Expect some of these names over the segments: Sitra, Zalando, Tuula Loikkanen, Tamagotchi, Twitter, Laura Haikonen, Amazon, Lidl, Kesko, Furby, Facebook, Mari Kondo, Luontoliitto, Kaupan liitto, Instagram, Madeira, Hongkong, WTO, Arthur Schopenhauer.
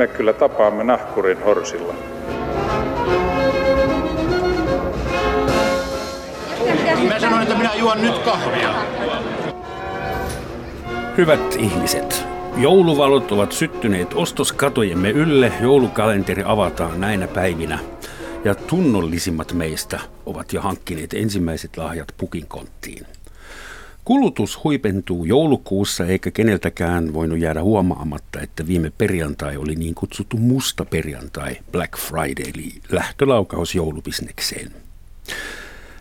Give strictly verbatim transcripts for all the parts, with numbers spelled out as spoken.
me kyllä tapaamme nahkurin horsilla. Mä sanoin, että minä juon nyt kahvia. Hyvät ihmiset, jouluvalot ovat syttyneet ostoskatojemme ylle, joulukalenteri avataan näinä päivinä. Ja tunnollisimmat meistä ovat jo hankkineet ensimmäiset lahjat pukinkonttiin. Kulutus huipentuu joulukuussa eikä keneltäkään voinut jäädä huomaamatta, että viime perjantai oli niin kutsuttu musta perjantai, Black Friday, eli lähtölaukaus joulubisnekseen.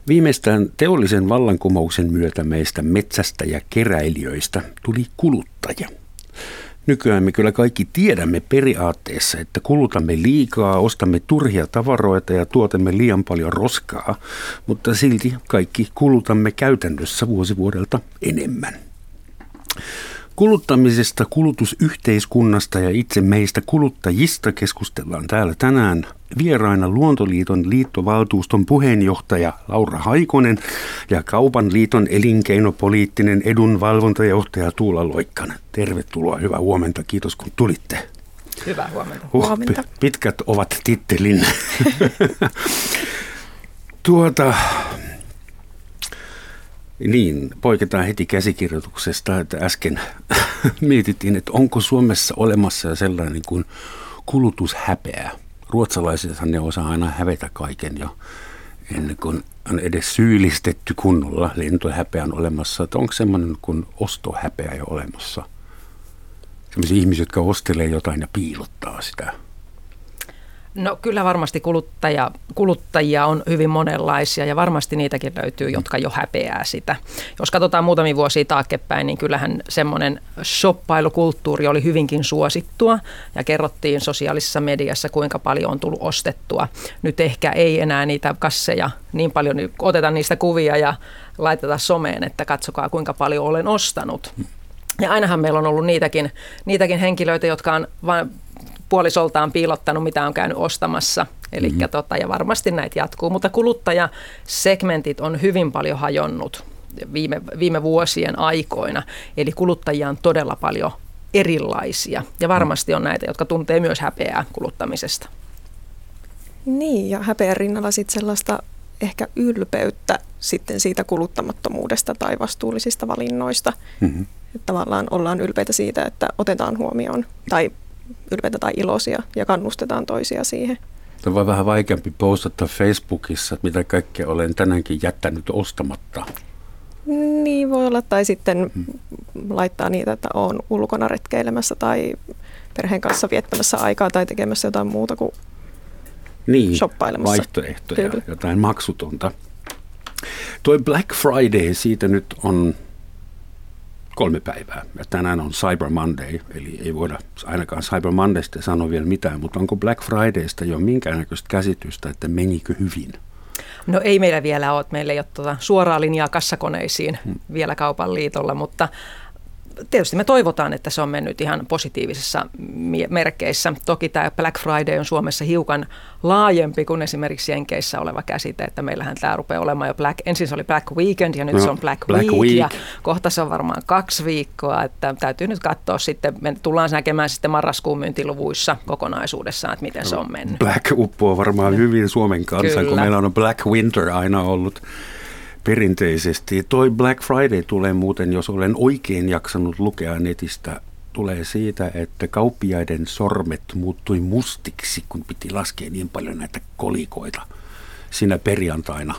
Viimeistään teollisen vallankumouksen myötä meistä metsästä ja keräilijöistä tuli kuluttaja. Nykyään me kyllä kaikki tiedämme periaatteessa, että kulutamme liikaa, ostamme turhia tavaroita ja tuotamme liian paljon roskaa, mutta silti kaikki kulutamme käytännössä vuosi vuodelta enemmän. Kuluttamisesta, kulutusyhteiskunnasta ja itse meistä kuluttajista keskustellaan täällä tänään vieraina Luontoliiton liittovaltuuston puheenjohtaja Laura Haikonen ja Kaupan liiton elinkeinopoliittinen edunvalvontajohtaja Tuula Loikkanen. Tervetuloa, hyvää huomenta, kiitos kun tulitte. Hyvää huomenta. Uh, huomenta. Pitkät ovat tittelin. tuota... Niin, poiketaan heti käsikirjoituksesta, että äsken mietittiin, että onko Suomessa olemassa sellainen kuin kulutushäpeä. Ruotsalaisethan ne osaa aina hävetä kaiken jo ennen kuin on edes syyllistetty kunnolla. Lentohäpeä on olemassa, että onko sellainen kuin ostohäpeä jo olemassa? Sellaisia ihmisiä, jotka ostelee jotain ja piilottaa sitä. No kyllä varmasti kuluttaja, kuluttajia on hyvin monenlaisia ja varmasti niitäkin löytyy, jotka jo häpeää sitä. Jos katsotaan muutamia vuosia taaksepäin, niin kyllähän semmoinen shoppailukulttuuri oli hyvinkin suosittua ja kerrottiin sosiaalisessa mediassa, kuinka paljon on tullut ostettua. Nyt ehkä ei enää niitä kasseja niin paljon, niin otetaan niistä kuvia ja laitetaan someen, että katsokaa kuinka paljon olen ostanut. Ja ainahan meillä on ollut niitäkin, niitäkin henkilöitä, jotka on vain puolisoltaan piilottanut, mitä on käynyt ostamassa. Elikkä, mm-hmm. tota, ja varmasti näitä jatkuu, mutta kuluttajasegmentit on hyvin paljon hajonnut viime, viime vuosien aikoina. Eli kuluttajia on todella paljon erilaisia ja varmasti on näitä, jotka tuntee myös häpeää kuluttamisesta. Niin, ja häpeän rinnalla sitten sellaista ehkä ylpeyttä sitten siitä kuluttamattomuudesta tai vastuullisista valinnoista. Mm-hmm. Että tavallaan ollaan ylpeitä siitä, että otetaan huomioon tai ylpeitä tai iloisia ja kannustetaan toisia siihen. Tämä on vähän vaikeampi postata Facebookissa, että mitä kaikkea olen tänäänkin jättänyt ostamatta. Niin voi olla, tai sitten hmm. laittaa niitä, että olen ulkona retkeilemässä tai perheen kanssa viettämässä aikaa tai tekemässä jotain muuta kuin niin, shoppailemassa. Niin, vaihtoehtoja, Kyllä. jotain maksutonta. Tuo Black Friday, siitä nyt on kolme päivää. Ja tänään on Cyber Monday, eli ei voida ainakaan Cyber Mondaysta sanoa vielä mitään, mutta onko Black Fridaysta jo minkäännäköistä käsitystä, että menikö hyvin? No ei meillä vielä ole, meillä ei ole tuota suoraa linjaa kassakoneisiin hmm. vielä Kaupan liitolla, mutta tietysti me toivotaan, että se on mennyt ihan positiivisissa merkeissä. Toki tämä Black Friday on Suomessa hiukan laajempi kuin esimerkiksi Jenkeissä oleva käsite, että meillähän tämä rupeaa olemaan jo Black, ensin se oli Black Weekend ja nyt no, se on Black, Black Week, Week ja kohta se on varmaan kaksi viikkoa, että täytyy nyt katsoa sitten, me tullaan näkemään sitten marraskuun myyntiluvuissa kokonaisuudessaan, että miten se on mennyt. Black uppoaa varmaan hyvin Suomen kanssa, kun meillä on Black Winter aina ollut. Perinteisesti. Toi Black Friday tulee muuten, jos olen oikein jaksanut lukea netistä, tulee siitä, että kauppiaiden sormet muuttui mustiksi, kun piti laskea niin paljon näitä kolikoita siinä perjantaina,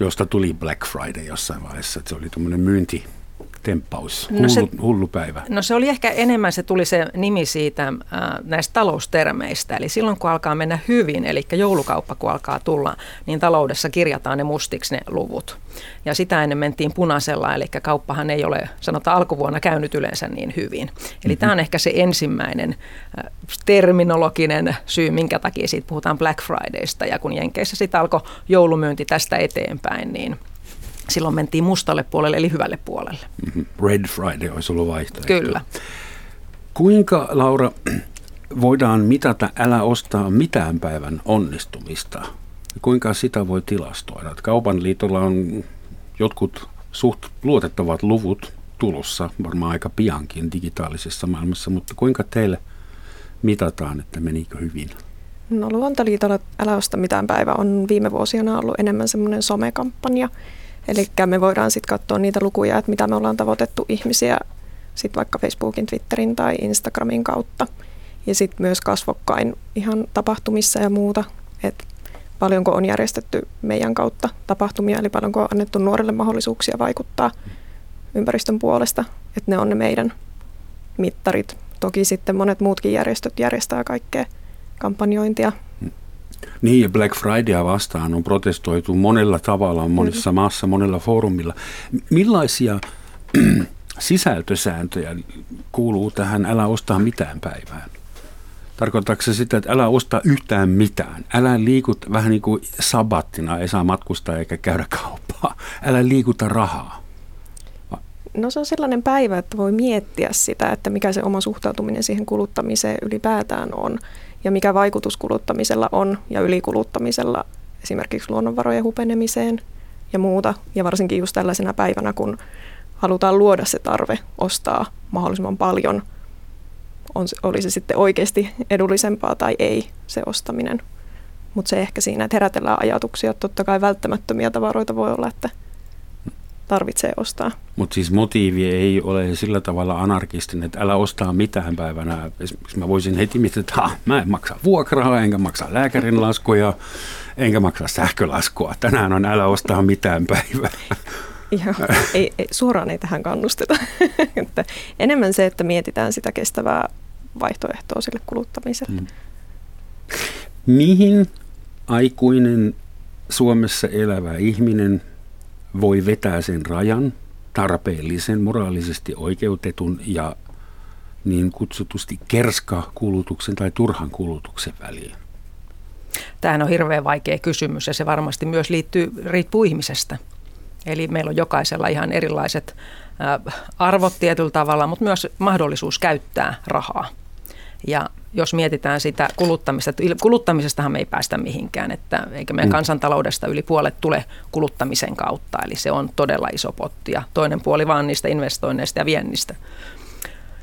josta tuli Black Friday jossain vaiheessa. Se oli tämmöinen myynti. Temppaus, hullu, no se, hullu päivä. No se oli ehkä enemmän, se tuli se nimi siitä ää, näistä taloustermeistä, eli silloin kun alkaa mennä hyvin, eli joulukauppa kun alkaa tulla, niin taloudessa kirjataan ne mustiksi ne luvut. Ja sitä ennen mentiin punaisella, eli kauppahan ei ole, sanotaan alkuvuonna käynyt yleensä niin hyvin. Eli mm-hmm. tämä on ehkä se ensimmäinen ä, terminologinen syy, minkä takia siitä puhutaan Black Fridaysta, ja kun Jenkeissä sitten alkoi joulumyynti tästä eteenpäin, niin silloin mentiin mustalle puolelle, eli hyvälle puolelle. Red Friday olisi ollut vaihtoehto. Kyllä. Kuinka, Laura, voidaan mitata älä ostaa mitään päivän onnistumista? Kuinka sitä voi tilastoida? Kaupan liitolla on jotkut suht luotettavat luvut tulossa, varmaan aika piankin digitaalisessa maailmassa, mutta kuinka teille, mitataan, että menikö hyvin? No Luontoliitolla Älä osta mitään -päivä on viime vuosina ollut enemmän semmoinen somekampanja. Eli me voidaan sitten katsoa niitä lukuja, että mitä me ollaan tavoitettu ihmisiä sitten vaikka Facebookin, Twitterin tai Instagramin kautta. Ja sitten myös kasvokkain ihan tapahtumissa ja muuta, että paljonko on järjestetty meidän kautta tapahtumia, eli paljonko on annettu nuorille mahdollisuuksia vaikuttaa ympäristön puolesta, että ne on ne meidän mittarit. Toki sitten monet muutkin järjestöt järjestää kaikkea kampanjointia. Niin, ja Black Friday vastaan on protestoitu monella tavalla, monessa maassa, monella foorumilla. Millaisia sisältösääntöjä kuuluu tähän Älä ostaa mitään -päivään? Tarkoittaako se sitä, että älä osta yhtään mitään? Älä liikuta, vähän niin kuin sabattina, ei saa matkustaa eikä käydä kauppaa. Älä liikuta rahaa. No se on sellainen päivä, että voi miettiä sitä, että mikä se oma suhtautuminen siihen kuluttamiseen ylipäätään on ja mikä vaikutus kuluttamisella on ja ylikuluttamisella esimerkiksi luonnonvarojen hupenemiseen ja muuta. Ja varsinkin just tällaisena päivänä, kun halutaan luoda se tarve ostaa mahdollisimman paljon, on, oli se sitten oikeasti edullisempaa tai ei se ostaminen. Mutta se ehkä siinä, että herätellään ajatuksia, että totta kai välttämättömiä tavaroita voi olla, että tarvitsee ostaa. Mutta siis motiivi ei ole sillä tavalla anarkistinen, että älä ostaa mitään päivänä. Esimerkiksi mä voisin heti miettiä, että ah, mä en maksa vuokraa, enkä maksa lääkärin laskuja, enkä maksa sähkölaskua. Tänään on älä ostaa mitään päivää. Joo, ei, ei, suoraan ei tähän kannusteta. Että enemmän se, että mietitään sitä kestävää vaihtoehtoa sille kuluttamiselle. Hmm. Mihin aikuinen Suomessa elävä ihminen voi vetää sen rajan tarpeellisen, moraalisesti oikeutetun ja niin kutsutusti kerskakulutuksen tai turhan kulutuksen väliin? Tämähän on hirveän vaikea kysymys ja se varmasti myös liittyy, riippuu ihmisestä. Eli meillä on jokaisella ihan erilaiset arvot tietyllä tavalla, mutta myös mahdollisuus käyttää rahaa. Ja jos mietitään sitä kuluttamista, kuluttamisestahan me ei päästä mihinkään, että eikä meidän kansantaloudesta yli puolet tule kuluttamisen kautta, eli se on todella iso potti ja toinen puoli vaan niistä investoinneista ja viennistä.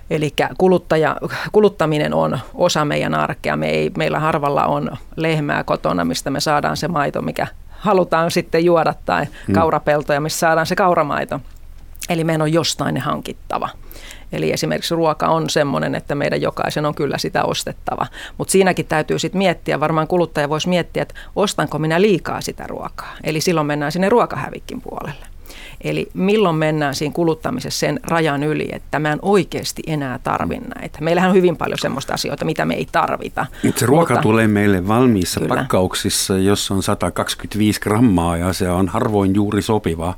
Eli kuluttaja, kuluttaminen on osa meidän arkea, me ei, meillä harvalla on lehmää kotona, mistä me saadaan se maito, mikä halutaan sitten juoda, tai kaurapeltoja, missä saadaan se kauramaito. Eli meidän on jostain ne hankittava. Eli esimerkiksi ruoka on semmoinen, että meidän jokaisen on kyllä sitä ostettava. Mutta siinäkin täytyy sitten miettiä, varmaan kuluttaja voisi miettiä, että ostanko minä liikaa sitä ruokaa. Eli silloin mennään sinne ruokahävikin puolelle. Eli milloin mennään siinä kuluttamisessa sen rajan yli, että mä en oikeasti enää tarvitse näitä. Meillähän on hyvin paljon semmoista asioita, mitä me ei tarvita. Nyt se ruoka mutta, tulee meille valmiissa kyllä. pakkauksissa, jossa on sata kaksikymmentäviisi grammaa ja se on harvoin juuri sopiva.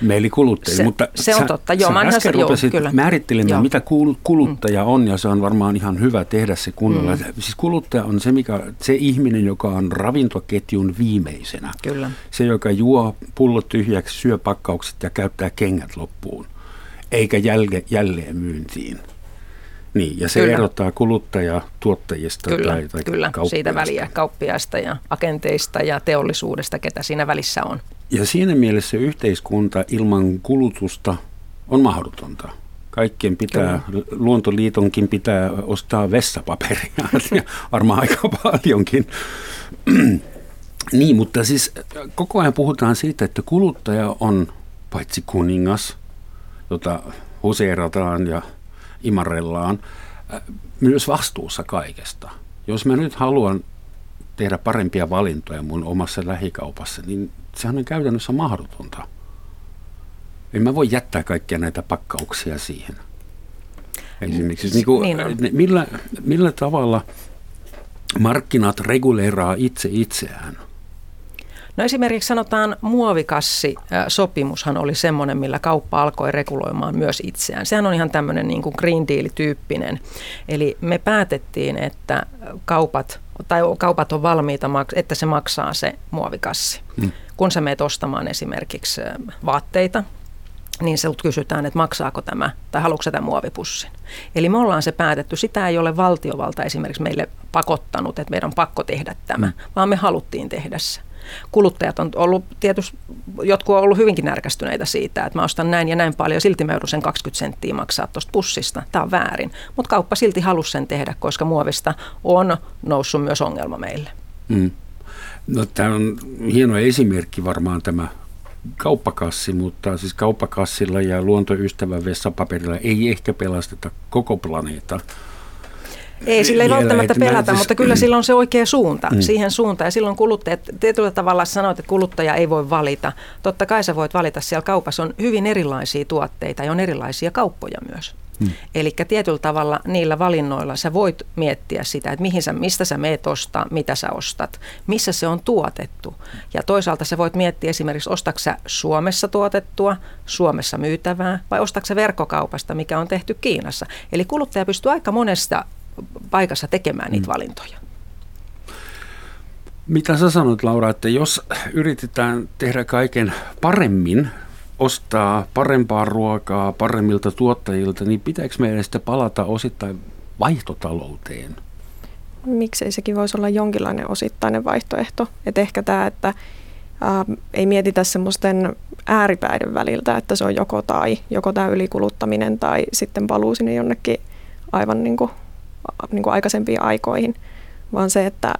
Meillä kuluttajia, mutta se on sä, totta. Joo, sä äsken rupesit määrittelemään, joo. mitä kuluttaja on, ja se on varmaan ihan hyvä tehdä se kunnolla. Mm. Siis kuluttaja on se, mikä, se ihminen, joka on ravintoketjun viimeisenä. Kyllä. Se, joka juo pullot tyhjäksi, syö pakkaukset ja käyttää kengät loppuun, eikä jälge, jälleen myyntiin. Niin, ja se kyllä. erottaa kuluttajaa tuottajista kyllä, tai, tai kyllä. kauppiaista. Siitä väliä kauppiaista ja agenteista ja teollisuudesta, ketä siinä välissä on. Ja siinä mielessä yhteiskunta ilman kulutusta on mahdotonta. Kaikkien pitää, kyllä. Luontoliitonkin pitää ostaa vessapaperia ja varmaan aika paljonkin. Niin, mutta siis koko ajan puhutaan siitä, että kuluttaja on paitsi kuningas, jota huseerataan ja imarellaan, myös vastuussa kaikesta. Jos mä nyt haluan tehdä parempia valintoja mun omassa lähikaupassa, niin sehän on käytännössä mahdotonta. En mä voi jättää kaikkia näitä pakkauksia siihen. Esimerkiksi niin kuin, niin millä, millä tavalla markkinat reguleeraa itse itseään? No esimerkiksi sanotaan muovikassi-sopimushan oli semmoinen, millä kauppa alkoi reguloimaan myös itseään. Sehän on ihan tämmöinen niin kuin Green Deal-tyyppinen. Eli me päätettiin, että kaupat, tai kaupat on valmiita, että se maksaa se muovikassi. Mm. Kun sä meet ostamaan esimerkiksi vaatteita, niin siltä kysytään, että maksaako tämä tai haluatko tämä muovipussin. Eli me ollaan se päätetty. Sitä ei ole valtiovalta esimerkiksi meille pakottanut, että meidän on pakko tehdä tämä, vaan me haluttiin tehdä se. kuluttajat on ollut tietysti, jotkut on ollut hyvinkin närkästyneitä siitä, että mä ostan näin ja näin paljon, silti mä joudun sen kaksikymmentä senttiä maksaa tuosta pussista. Tämä on väärin, mutta kauppa silti halusi sen tehdä, koska muovista on noussut myös ongelma meille. Mm. No, tämä on hieno esimerkki varmaan tämä kauppakassi, mutta siis kauppakassilla ja luontoystävän vessapaperilla ei ehkä pelasteta koko planeetaa. Ei, sillä ei välttämättä pelata, mutta kyllä sillä on se oikea suunta, mm. siihen suuntaan. Ja silloin kuluttajat, tietyllä tavalla sanoit, että kuluttaja ei voi valita. Totta kai sä voit valita, siellä kaupassa on hyvin erilaisia tuotteita ja on erilaisia kauppoja myös. Mm. Eli tietyllä tavalla niillä valinnoilla sä voit miettiä sitä, että mihin sä, mistä sä meet ostaa, mitä sä ostat, missä se on tuotettu. Ja toisaalta sä voit miettiä esimerkiksi, ostatko sä Suomessa tuotettua, Suomessa myytävää vai ostatko sä verkkokaupasta, mikä on tehty Kiinassa. Eli kuluttaja pystyy aika monesta paikassa tekemään niitä mm. valintoja. Mitä sä sanot, Laura, että jos yritetään tehdä kaiken paremmin, ostaa parempaa ruokaa paremmilta tuottajilta, niin pitääkö meidän sitten palata osittain vaihtotalouteen? Miksei sekin voisi olla jonkinlainen osittainen vaihtoehto. Et ehkä tämä, että äh, ei mietitä semmoisten ääripäiden väliltä, että se on joko tai, joko tämä ylikuluttaminen tai sitten paluu sinne jonnekin aivan niin kuin niin kuin aikaisempiin aikoihin, vaan se, että,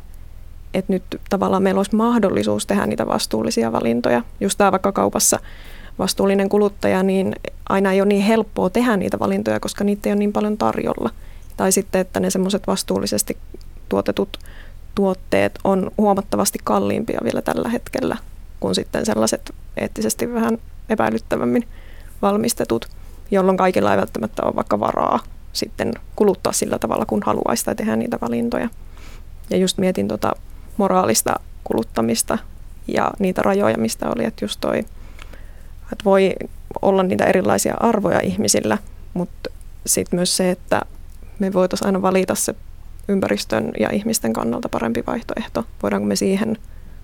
että nyt tavallaan meillä olisi mahdollisuus tehdä niitä vastuullisia valintoja. Just tämä vaikka kaupassa vastuullinen kuluttaja, niin aina ei ole niin helppoa tehdä niitä valintoja, koska niitä ei ole niin paljon tarjolla. Tai sitten, että ne semmoiset vastuullisesti tuotetut tuotteet on huomattavasti kalliimpia vielä tällä hetkellä kuin sitten sellaiset eettisesti vähän epäilyttävämmin valmistetut, jolloin kaikilla ei välttämättä ole vaikka varaa sitten kuluttaa sillä tavalla, kun haluaisi tai tehdä niitä valintoja. Ja just mietin tota moraalista kuluttamista ja niitä rajoja, mistä oli, että just toi, että voi olla niitä erilaisia arvoja ihmisillä, mutta sitten myös se, että me voitaisiin aina valita se ympäristön ja ihmisten kannalta parempi vaihtoehto. Voidaanko me siihen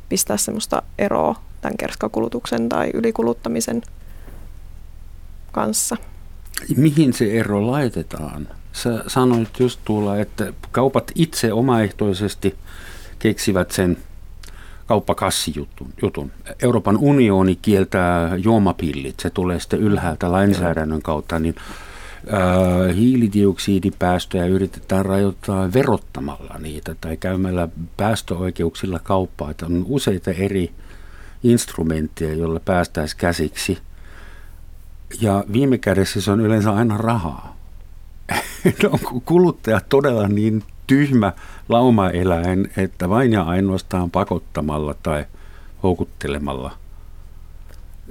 pistää semmoista eroa tämän kerskakulutuksen tai ylikuluttamisen kanssa? Mihin se ero laitetaan? Sä sanoit just Tuula, että kaupat itse omaehtoisesti keksivät sen kauppakassijutun. Euroopan unioni kieltää juomapillit, se tulee sitten ylhäältä lainsäädännön kautta, niin äh, hiilidioksidipäästöjä yritetään rajoittaa verottamalla niitä tai käymällä päästöoikeuksilla kauppaa. Että on useita eri instrumentteja, joilla päästäisiin käsiksi. Ja viime kädessä se on yleensä aina rahaa. Onko kuluttaja todella niin tyhmä laumaeläin, että vain ja ainoastaan pakottamalla tai houkuttelemalla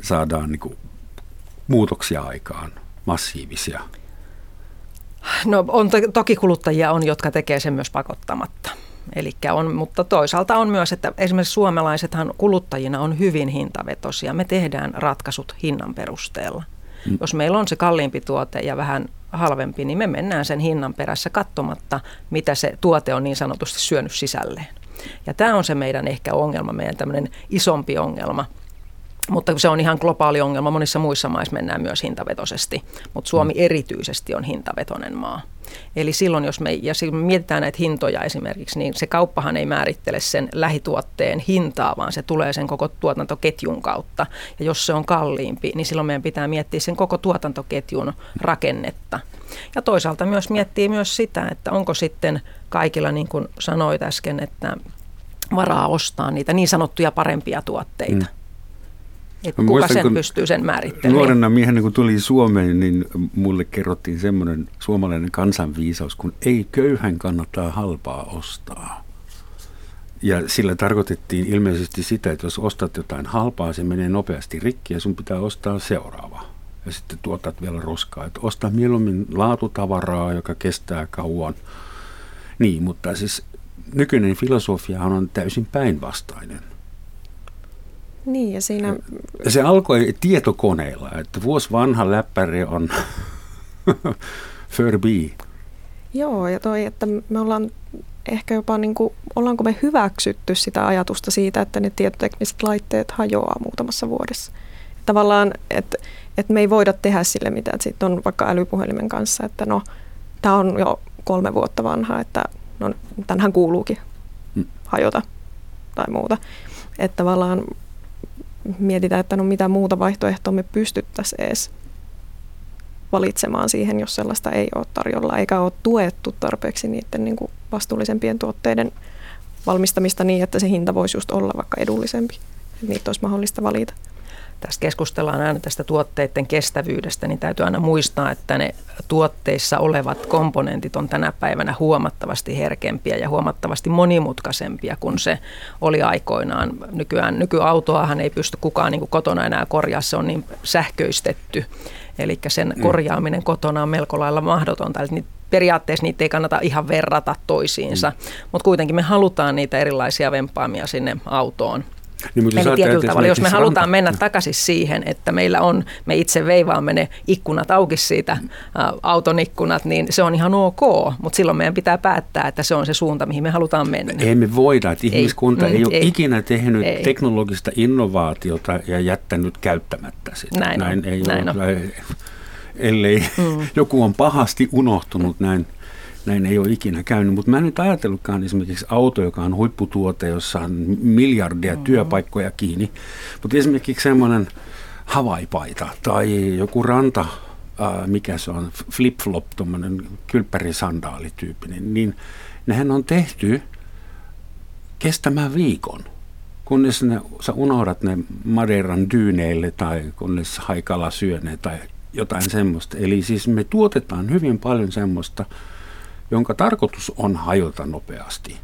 saadaan niin kuin muutoksia aikaan, massiivisia? No on to- toki kuluttajia on, jotka tekee sen myös pakottamatta. Elikkä on, mutta toisaalta on myös, että esimerkiksi suomalaisethan kuluttajina on hyvin hintavetosia. Me tehdään ratkaisut hinnan perusteella. Mm. Jos meillä on se kalliimpi tuote ja vähän halvempi, niin me mennään sen hinnan perässä katsomatta, mitä se tuote on niin sanotusti syönyt sisälleen. Ja tämä on se meidän ehkä ongelma, meidän tämmöinen isompi ongelma. Mutta se on ihan globaali ongelma. Monissa muissa maissa mennään myös hintavetoisesti, mutta Suomi erityisesti on hintavetoinen maa. Eli silloin, jos me, ja silloin me mietitään näitä hintoja esimerkiksi, niin se kauppahan ei määrittele sen lähituotteen hintaa, vaan se tulee sen koko tuotantoketjun kautta. Ja jos se on kalliimpi, niin silloin meidän pitää miettiä sen koko tuotantoketjun rakennetta. Ja toisaalta myös miettii myös sitä, että onko sitten kaikilla, niin kuin sanoit äsken, että varaa ostaa niitä niin sanottuja parempia tuotteita. Mm. Että kuka muistan, sen pystyy sen määrittelemään? Nuorena miehenä, kun tuli Suomeen, niin mulle kerrottiin semmoinen suomalainen kansanviisaus, kun ei köyhän kannattaa halpaa ostaa. Ja sillä tarkoitettiin ilmeisesti sitä, että jos ostat jotain halpaa, se menee nopeasti rikki ja sun pitää ostaa seuraava. Ja sitten tuotat vielä roskaa. Että osta mieluummin laatutavaraa, joka kestää kauan. Niin, mutta siis nykyinen filosofiahan on täysin päinvastainen. Niin, ja siinä... Se alkoi tietokoneella, että vuosi vanha läppäri on Furby. Joo, ja toi, että me ollaan ehkä jopa, niin kuin, ollaanko me hyväksytty sitä ajatusta siitä, että ne tietotekniset laitteet hajoaa muutamassa vuodessa. Tavallaan, että et me ei voida tehdä sille mitään, että sitten on vaikka älypuhelimen kanssa, että no, tämä on jo kolme vuotta vanha, että no, tämähän kuuluukin hajota tai muuta. että tavallaan mietitään, että no mitä muuta vaihtoehtoa me pystyttäisiin edes valitsemaan siihen, jos sellaista ei ole tarjolla, eikä ole tuettu tarpeeksi niiden niin kuin vastuullisempien tuotteiden valmistamista niin, että se hinta voisi just olla vaikka edullisempi, että niitä olisi mahdollista valita. Tässä keskustellaan aina tästä tuotteiden kestävyydestä, niin täytyy aina muistaa, että ne tuotteissa olevat komponentit on tänä päivänä huomattavasti herkempiä ja huomattavasti monimutkaisempia kuin se oli aikoinaan. Nykyään, nykyautoahan ei pysty kukaan niin kuin kotona enää korjaa, se on niin sähköistetty, eli sen korjaaminen kotona on melko lailla mahdotonta. Eli periaatteessa niitä ei kannata ihan verrata toisiinsa, mm. mutta kuitenkin me halutaan niitä erilaisia vempaamia sinne autoon. Niin, mutta eli tietyllä tavalla, jos me halutaan ranta. mennä takaisin siihen, että meillä on, me itse veivaamme ne ikkunat auki siitä, ä, auton ikkunat, niin se on ihan ok, mutta silloin meidän pitää päättää, että se on se suunta, mihin me halutaan mennä. Ei me voida, että ihmiskunta ei, ei ole ei, ikinä tehnyt ei. teknologista innovaatiota ja jättänyt käyttämättä sitä. Näin, näin ei näin ole, näin, ellei mm. joku on pahasti unohtunut näin. Näin ei ole ikinä käynyt, mutta mä en nyt ajatellutkaan esimerkiksi auto, joka on huipputuote, jossa on miljardia mm-hmm. työpaikkoja kiinni, mutta esimerkiksi semmoinen havaipaita tai joku ranta, äh, mikä se on, flip-flop, tuommoinen kylppärisandaalityyppinen, niin nehän on tehty kestämään viikon, kunnes ne, sä unohdat ne Madeiran dyyneille tai kunnes haikala syö ne tai jotain semmoista. Eli siis me tuotetaan hyvin paljon semmoista, jonka tarkoitus on hajota nopeasti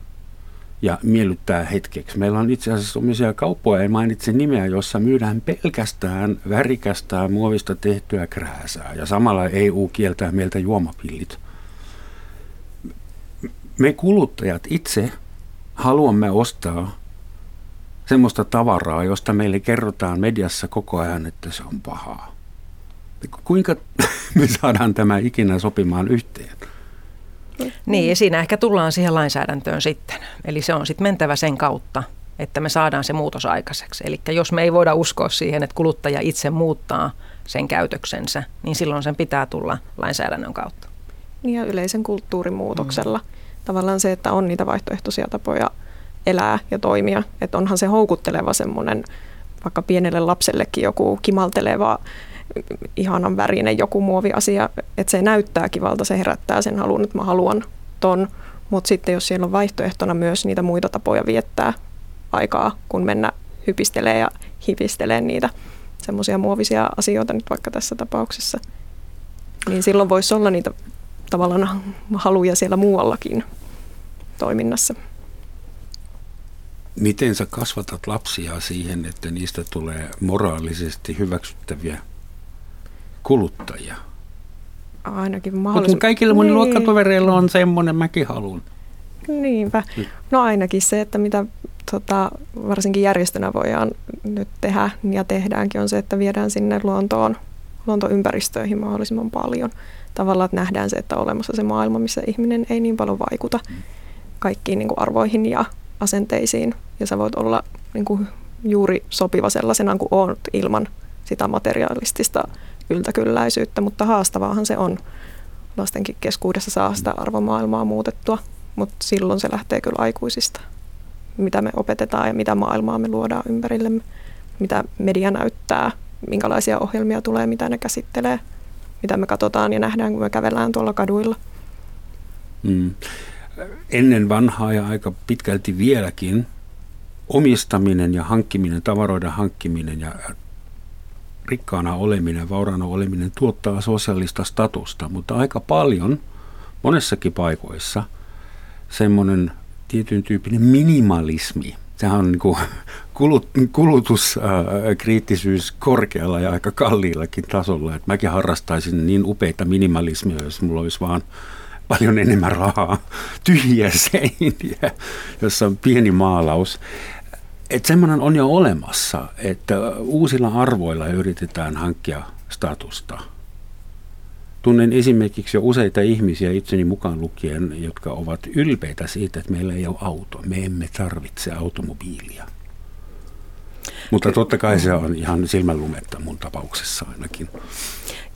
ja miellyttää hetkeksi. Meillä on itse asiassa omisia kauppoja, en mainitse nimeä, jossa myydään pelkästään värikästä muovista tehtyä krääsää. Ja samalla E U kieltää meiltä juomapillit. Me kuluttajat itse haluamme ostaa semmoista tavaraa, josta meille kerrotaan mediassa koko ajan, että se on pahaa. Kuinka me saadaan tämä ikinä sopimaan yhteen? Niin, ja siinä ehkä tullaan siihen lainsäädäntöön sitten. Eli se on sitten mentävä sen kautta, että me saadaan se muutos aikaiseksi. Eli jos me ei voida uskoa siihen, että kuluttaja itse muuttaa sen käytöksensä, niin silloin sen pitää tulla lainsäädännön kautta. Ja yleisen kulttuurimuutoksella. Mm. Tavallaan se, että on niitä vaihtoehtoisia tapoja elää ja toimia. Että onhan se houkutteleva semmoinen, vaikka pienelle lapsellekin joku kimalteleva, ihanan värinen joku muoviasia, että se näyttää kivalta, se herättää sen halun, että mä haluan ton, mutta sitten jos siellä on vaihtoehtona myös niitä muita tapoja viettää aikaa, kun mennä hypistelee ja hipistelee niitä semmoisia muovisia asioita nyt vaikka tässä tapauksessa, niin silloin voisi olla niitä tavallaan haluja siellä muuallakin toiminnassa. Miten sä kasvatat lapsia siihen, että niistä tulee moraalisesti hyväksyttäviä kuluttajia? Ainakin mahdollisimman. Mutta kaikilla mun niin. luokkatovereilla on semmoinen, mäkin haluan. Niinpä. No ainakin se, että mitä tota, varsinkin järjestönä voidaan nyt tehdä ja tehdäänkin, on se, että viedään sinne luontoon, luontoympäristöihin mahdollisimman paljon. Tavallaan, että nähdään se, että on olemassa se maailma, missä ihminen ei niin paljon vaikuta kaikkiin niin kuin arvoihin ja asenteisiin. Ja sä voit olla niin kuin juuri sopiva sellaisena kuin olet ilman sitä materialistista yltäkylläisyyttä, mutta haastavaahan se on. Lastenkin keskuudessa saa sitä arvomaailmaa muutettua, mutta silloin se lähtee kyllä aikuisista. Mitä me opetetaan ja mitä maailmaa me luodaan ympärillemme, mitä media näyttää, minkälaisia ohjelmia tulee, mitä ne käsittelee, mitä me katsotaan ja nähdään, kun me kävellään tuolla kaduilla. Mm. Ennen vanhaa ja aika pitkälti vieläkin omistaminen ja hankkiminen, tavaroiden hankkiminen ja rikkaana oleminen, vauraana oleminen tuottaa sosiaalista statusta, mutta aika paljon monessakin paikoissa semmoinen tietyn tyyppinen minimalismi. Sehän on niin kuin kulut, kulutuskriittisyys korkealla ja aika kalliillakin tasolla. Et mäkin harrastaisin niin upeita minimalismia, jos mulla olisi vaan paljon enemmän rahaa, tyhjiä seiniä, jossa on pieni maalaus. Että semmoinen on jo olemassa, että uusilla arvoilla yritetään hankkia statusta. Tunnen esimerkiksi jo useita ihmisiä itseni mukaan lukien, jotka ovat ylpeitä siitä, että meillä ei ole auto. Me emme tarvitse automobiilia. Mutta totta kai se on ihan silmänlumetta mun tapauksessa ainakin.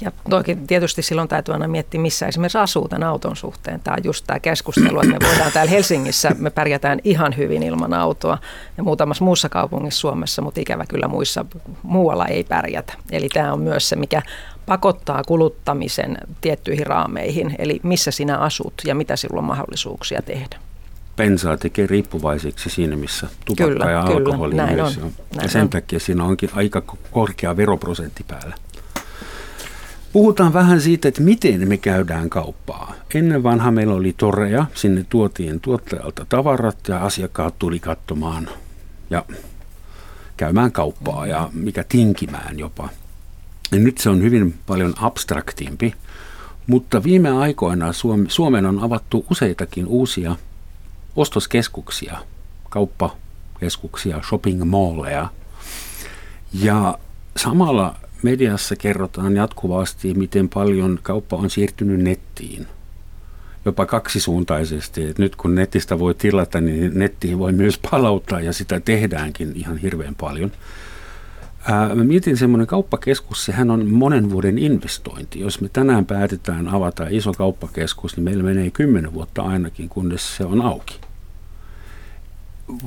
Ja toki tietysti silloin täytyy aina miettiä, missä esimerkiksi asuu tämän auton suhteen. Tämä on just tämä keskustelu, että me voidaan täällä Helsingissä, me pärjätään ihan hyvin ilman autoa ja muutamassa muussa kaupungissa Suomessa, mutta ikävä kyllä muissa muualla ei pärjätä. Eli tämä on myös se, mikä pakottaa kuluttamisen tiettyihin raameihin, eli missä sinä asut ja mitä sinulla on mahdollisuuksia tehdä. Bensaa tekee riippuvaisiksi siinä, missä tupakka kyllä, ja alkoholi kyllä, myös on. on. Ja sen on. takia siinä onkin aika korkea veroprosentti päällä. Puhutaan vähän siitä, että miten me käydään kauppaa. Ennen vanha meillä oli toreja, sinne tuotiin tuottajalta tavarat ja asiakkaat tuli katsomaan ja käymään kauppaa ja mikä tinkimään jopa. Ja nyt se on hyvin paljon abstraktimpi, mutta viime aikoina Suomeen on avattu useitakin uusia ostoskeskuksia, kauppakeskuksia, shopping malleja. Ja samalla mediassa kerrotaan jatkuvasti, miten paljon kauppa on siirtynyt nettiin. Jopa kaksisuuntaisesti. Et nyt kun netistä voi tilata, niin nettiin voi myös palauttaa ja sitä tehdäänkin ihan hirveän paljon. Ää, mä mietin semmoinen kauppakeskus, sehän on monen vuoden investointi. Jos me tänään päätetään avata iso kauppakeskus, niin meillä menee kymmenen vuotta ainakin, kunnes se on auki.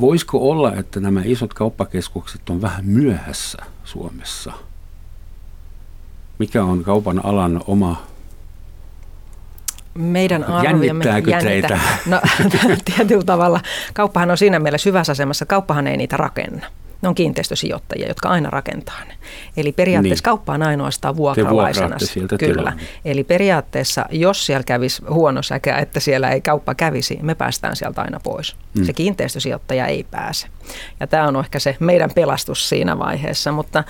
Voisiko olla, että nämä isot kauppakeskukset on vähän myöhässä Suomessa? Mikä on kaupan alan oma? Meidän arviomme jännittää. Teitä? No, tietyllä tavalla. Kauppahan on siinä mielessä hyvässä asemassa. Kauppahan ei niitä rakenna. Ne on kiinteistösijoittajia, jotka aina rakentaa ne. Eli periaatteessa niin. Kauppa on ainoastaan vuokralaisena. Kyllä. Eli periaatteessa, jos siellä kävisi huono säkä, että siellä ei kauppa kävisi, me päästään sieltä aina pois. Mm. Se kiinteistösijoittaja ei pääse. Ja tämä on ehkä se meidän pelastus siinä vaiheessa. Mutta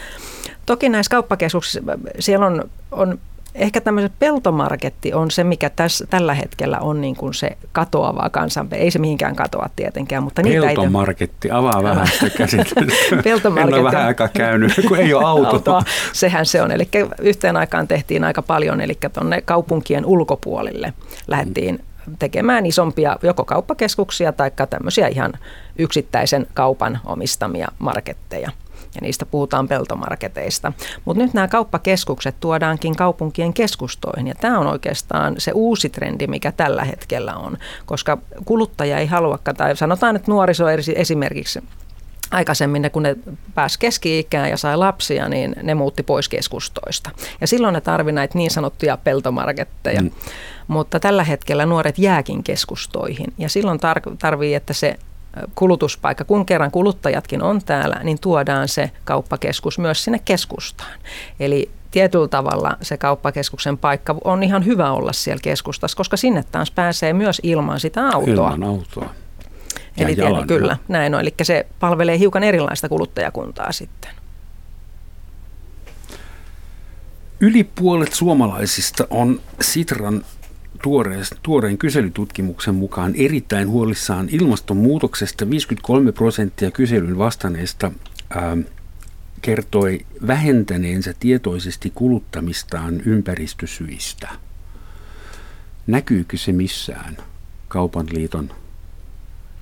toki näissä kauppakeskuksissa siellä on, on ehkä tämmöiset peltomarketti on se, mikä täs, tällä hetkellä on niin kuin se katoavaa kansanperinnettä. Ei se mihinkään katoa tietenkään, mutta niitä ei... Peltomarketti, avaa vähän sitä käsitettä. Peltomarketti. En ole vähän aikaa käynyt, kun ei ole autoa. Sehän se on. Eli yhteen aikaan tehtiin aika paljon, eli tuonne kaupunkien ulkopuolille lähdettiin tekemään isompia joko kauppakeskuksia tai tämmöisiä ihan yksittäisen kaupan omistamia marketteja. Ja niistä puhutaan peltomarketeista. Mutta nyt nämä kauppakeskukset tuodaankin kaupunkien keskustoihin. Ja tämä on oikeastaan se uusi trendi, mikä tällä hetkellä on. Koska kuluttaja ei halua, tai sanotaan, että nuoriso esimerkiksi aikaisemmin, kun ne pääsi keski-ikään ja sai lapsia, niin ne muutti pois keskustoista. Ja silloin ne tarvii näitä niin sanottuja peltomarketteja. Mm. Mutta tällä hetkellä nuoret jääkin keskustoihin. Ja silloin tar- tarvii, että se... kulutuspaikka. Kun kerran kuluttajatkin on täällä, niin tuodaan se kauppakeskus myös sinne keskustaan. Eli tietyllä tavalla se kauppakeskuksen paikka on ihan hyvä olla siellä keskustassa, koska sinne taas pääsee myös ilman sitä autoa. Ilman autoa. Ja Eli jalan, kyllä, ja. näin on. Eli se palvelee hiukan erilaista kuluttajakuntaa sitten. Yli puolet suomalaisista on Sitran tuoreen kyselytutkimuksen mukaan erittäin huolissaan ilmastonmuutoksesta. viisikymmentäkolme prosenttia kyselyn vastanneista ää, kertoi vähentäneensä tietoisesti kuluttamistaan ympäristösyistä. Näkyykö se missään Kaupan liiton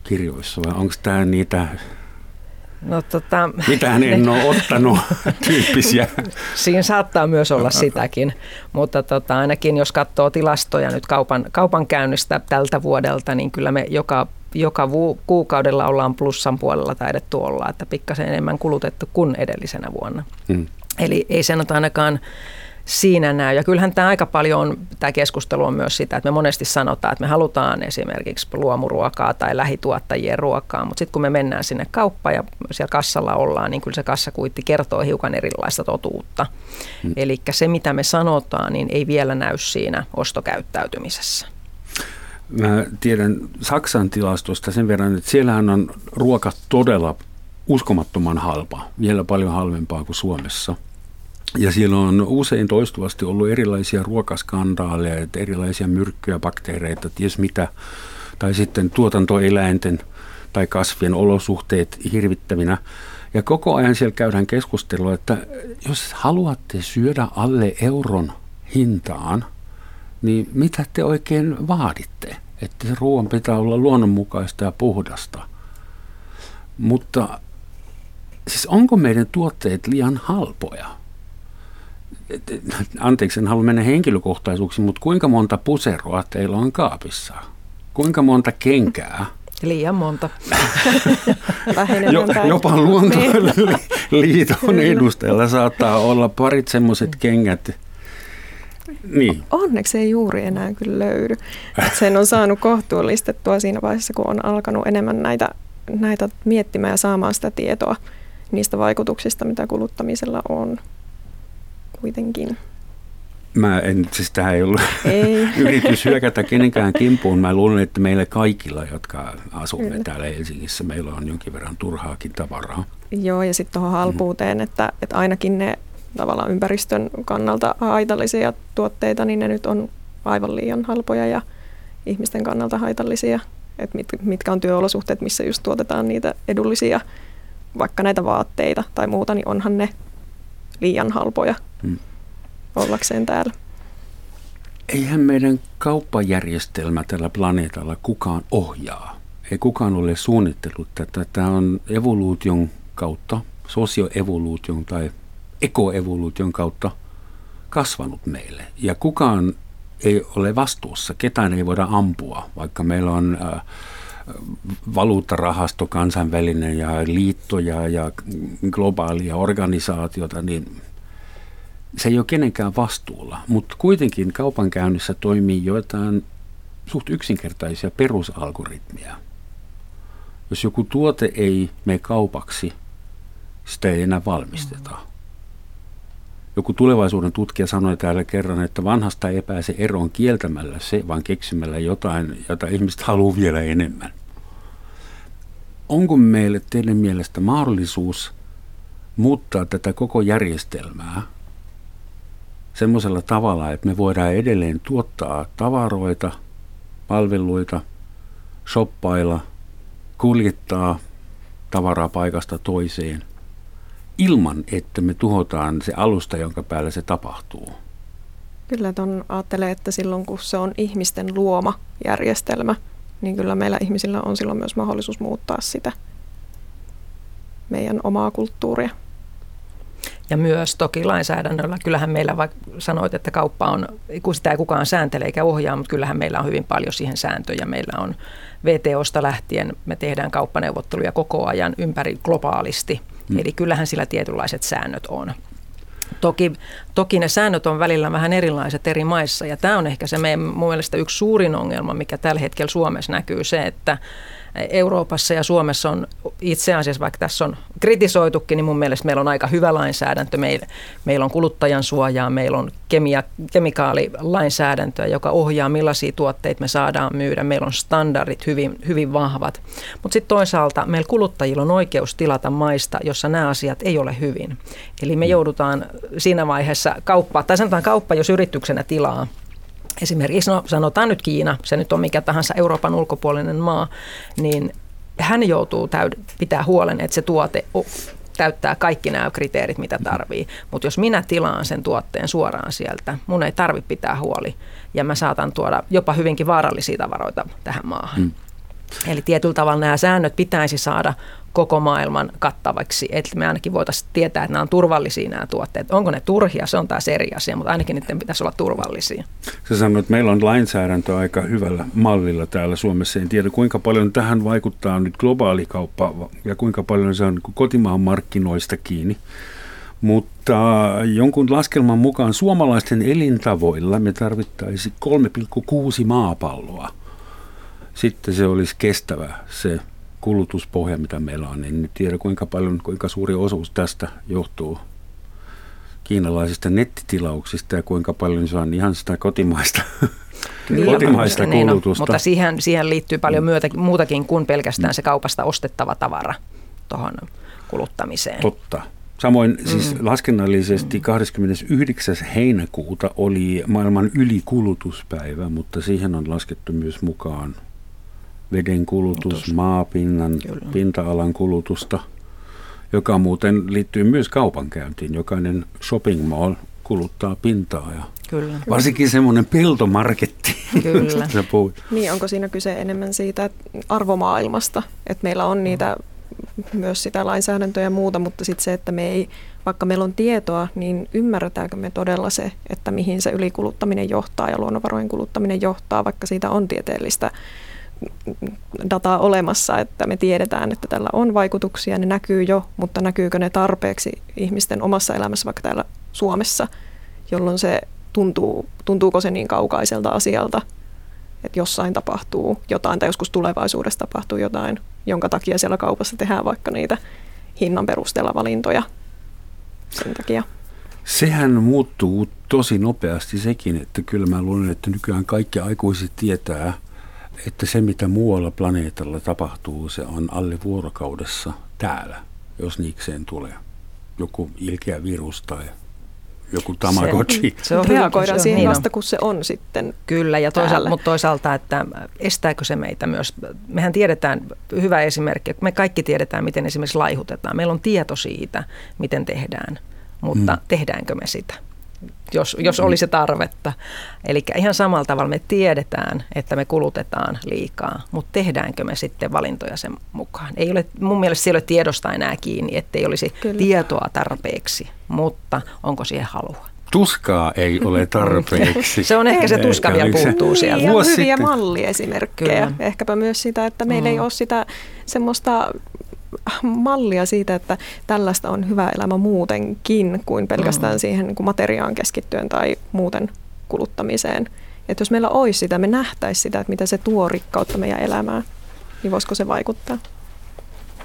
kirjoissa vai onko tämä niitä... No, tota, Mitähän en ole ottanut tyyppisiä. Siinä saattaa myös olla sitäkin, mutta tota, ainakin jos katsoo tilastoja nyt kaupan, kaupan käynnistä tältä vuodelta, niin kyllä me joka, joka vu- kuukaudella ollaan plussan puolella taidettu olla, että pikkasen enemmän kulutettu kuin edellisenä vuonna. Mm. Eli ei sanota ainakaan siinä näy. Ja kyllähän tämä aika paljon on, tämä keskustelu on myös sitä, että me monesti sanotaan, että me halutaan esimerkiksi luomuruokaa tai lähituottajien ruokaa, mutta sitten kun me mennään sinne kauppaan ja siellä kassalla ollaan, niin kyllä se kassakuitti kertoo hiukan erilaista totuutta. Mm. Eli se, mitä me sanotaan, niin ei vielä näy siinä ostokäyttäytymisessä. Mä tiedän Saksan tilastosta sen verran, että siellähän on ruoka todella uskomattoman halpa, vielä paljon halvempaa kuin Suomessa. Ja siellä on usein toistuvasti ollut erilaisia ruokaskandaaleja, erilaisia myrkkyjä, bakteereita, ties mitä. Tai sitten tuotantoeläinten tai kasvien olosuhteet hirvittävinä. Ja koko ajan siellä käydään keskustelua, että jos haluatte syödä alle euron hintaan, niin mitä te oikein vaaditte? Että se ruoan pitää olla luonnonmukaista ja puhdasta. Mutta siis onko meidän tuotteet liian halpoja? Anteeksi, en halua mennä henkilökohtaisuuksiin, mutta kuinka monta puseroa teillä on kaapissa? Kuinka monta kenkää? Liian monta. jo, jopa Luontoliiton edustajalla saattaa olla parit semmoiset kengät. Niin. Onneksi ei juuri enää kyllä löydy. Et sen on saanut kohtuullistettua siinä vaiheessa, kun on alkanut enemmän näitä, näitä miettimään ja saamaan sitä tietoa niistä vaikutuksista, mitä kuluttamisella on kuitenkin. Mä en, siis tähän ei ollut ei. yritys hyökätä kenenkään kimpuun. Mä luulen, että meillä kaikilla, jotka asumme kyllä. täällä Helsingissä, meillä on jonkin verran turhaakin tavaraa. Joo, ja sitten tuohon halpuuteen, mm-hmm. että, että ainakin ne tavallaan ympäristön kannalta haitallisia tuotteita, niin ne nyt on aivan liian halpoja ja ihmisten kannalta haitallisia. Et mit, mitkä on työolosuhteet, missä just tuotetaan niitä edullisia, vaikka näitä vaatteita tai muuta, niin onhan ne liian halpoja hmm. ollakseen täällä. Eihän meidän kauppajärjestelmä tällä planeetalla kukaan ohjaa. Ei kukaan ole suunnittelut tätä. Tämä on evoluution kautta, sosioevoluution tai ekoevoluution kautta kasvanut meille. Ja kukaan ei ole vastuussa, ketään ei voida ampua, vaikka meillä on äh, valuuttarahasto, kansainvälinen ja liittoja ja globaalia organisaatiota, niin se ei ole kenenkään vastuulla. Mutta kuitenkin kaupankäynnissä toimii joitain suht yksinkertaisia perusalgoritmia. Jos joku tuote ei mene kaupaksi, sitä ei enää valmisteta. Joku tulevaisuuden tutkija sanoi täällä kerran, että vanhasta ei pääse eroon kieltämällä se, vaan keksimällä jotain, jota ihmiset haluaa vielä enemmän. Onko meille teidän mielestä mahdollisuus muuttaa tätä koko järjestelmää semmoisella tavalla, että me voidaan edelleen tuottaa tavaroita, palveluita, shoppailla, kuljettaa tavaraa paikasta toiseen, ilman, että me tuhotaan se alusta, jonka päällä se tapahtuu? Kyllä ton ajattelee, että silloin kun se on ihmisten luoma järjestelmä, niin kyllä meillä ihmisillä on silloin myös mahdollisuus muuttaa sitä meidän omaa kulttuuria. Ja myös toki lainsäädännöllä. Kyllähän meillä, vaikka sanoit, että kauppa on, kun sitä ei kukaan sääntele eikä ohjaa, mutta kyllähän meillä on hyvin paljon siihen sääntöjä. Meillä on W T O:sta lähtien, me tehdään kauppaneuvotteluja koko ajan ympäri globaalisti. Mm. Eli kyllähän sillä tietynlaiset säännöt on. Toki, toki ne säännöt on välillä vähän erilaiset eri maissa, ja tämä on ehkä se meidän, mun mielestä yksi suurin ongelma, mikä tällä hetkellä Suomessa näkyy, se, että Euroopassa ja Suomessa on itse asiassa, vaikka tässä on kritisoitukin, niin mun mielestä meillä on aika hyvä lainsäädäntö. Meillä, meillä on kuluttajan suojaa, meillä on kemia, kemikaalilainsäädäntöä, joka ohjaa millaisia tuotteita me saadaan myydä. Meillä on standardit hyvin, hyvin vahvat. Mutta sitten toisaalta meillä kuluttajilla on oikeus tilata maista, jossa nämä asiat ei ole hyvin. Eli me joudutaan siinä vaiheessa kauppaa, tai sanotaan kauppa, jos yrityksenä tilaa. Esimerkiksi no, sanotaan nyt Kiina, se nyt on mikä tahansa Euroopan ulkopuolinen maa, niin hän joutuu täyd- pitää huolen, että se tuote oh, täyttää kaikki nämä kriteerit, mitä tarvii. Mutta jos minä tilaan sen tuotteen suoraan sieltä, mun ei tarvitse pitää huoli ja mä saatan tuoda jopa hyvinkin vaarallisia tavaroita tähän maahan. Mm. Eli tietyllä tavalla nämä säännöt pitäisi saada koko maailman kattavaksi, että me ainakin voitaisiin tietää, että nämä on turvallisia nämä tuotteet. Onko ne turhia? Se on taas eri asia, mutta ainakin niiden pitäisi olla turvallisia. Sä sanoit, että meillä on lainsäädäntö aika hyvällä mallilla täällä Suomessa. En tiedä, kuinka paljon tähän vaikuttaa nyt globaali kauppa ja kuinka paljon se on kotimaan markkinoista kiinni. Mutta jonkun laskelman mukaan suomalaisten elintavoilla me tarvittaisiin kolme pilkku kuusi maapalloa. Sitten se olisi kestävä se kulutuspohja, mitä meillä on. En tiedä, kuinka paljon, kuinka suuri osuus tästä johtuu kiinalaisista nettitilauksista ja kuinka paljon se on ihan sitä kotimaista, niin, kotimaista niin, kulutusta. No, mutta siihen, siihen liittyy paljon myötä, muutakin kuin pelkästään se kaupasta ostettava tavara tuohon kuluttamiseen. Totta. Samoin siis mm. laskennallisesti kahdeskymmenesyhdeksäs heinäkuuta oli maailman ylikulutuspäivä, mutta siihen on laskettu myös mukaan veden kulutus, maapinnan, Kyllä. pinta-alan kulutusta, joka muuten liittyy myös kaupankäyntiin. Jokainen shopping mall kuluttaa pintaa ja Kyllä. varsinkin semmoinen peltomarketti. Kyllä. Niin, onko siinä kyse enemmän siitä arvomaailmasta, että meillä on niitä myös sitä lainsäädäntöä ja muuta, mutta sitten se, että me ei, vaikka meillä on tietoa, niin ymmärretäänkö me todella se, että mihin se ylikuluttaminen johtaa ja luonnonvarojen kuluttaminen johtaa, vaikka siitä on tieteellistä dataa olemassa, että me tiedetään, että tällä on vaikutuksia, ne näkyy jo, mutta näkyykö ne tarpeeksi ihmisten omassa elämässä, vaikka täällä Suomessa, jolloin se tuntuu, tuntuuko se niin kaukaiselta asialta, että jossain tapahtuu jotain tai joskus tulevaisuudessa tapahtuu jotain, jonka takia siellä kaupassa tehdään vaikka niitä hinnan perusteella valintoja sen takia. Sehän muuttuu tosi nopeasti sekin, että kyllä mä luulen, että nykyään kaikki aikuiset tietää, että se mitä muualla planeetalla tapahtuu, se on alle vuorokaudessa täällä, jos niikseen tulee joku ilkeä virus tai joku tamagotchi. Se, se on reagoidaan siihen niin vasta, kun se on sitten. Kyllä, ja toisaalta, mutta toisaalta, että estääkö se meitä myös? Mehän tiedetään, hyvä esimerkki, me kaikki tiedetään, miten esimerkiksi laihutetaan. Meillä on tieto siitä, miten tehdään, mutta mm. tehdäänkö me sitä, jos, jos mm. olisi tarvetta. Eli ihan samalla tavalla me tiedetään, että me kulutetaan liikaa, mutta tehdäänkö me sitten valintoja sen mukaan? Ei ole, mun mielestä se ei ole tiedosta enää kiinni, ettei olisi Kyllä. tietoa tarpeeksi, mutta onko siihen halua? Tuskaa ei ole tarpeeksi. Se on ehkä se tuska vielä puuttuu siellä. Ja hyviä malliesimerkkejä. Kyllä. Ehkäpä myös sitä, että meillä mm. ei ole sitä semmoista mallia siitä, että tällaista on hyvä elämä muutenkin kuin pelkästään mm. siihen niin kuin materiaan keskittyen tai muuten kuluttamiseen. Että jos meillä olisi sitä, me nähtäisiin sitä, että mitä se tuo rikkautta meidän elämään, niin voisiko se vaikuttaa?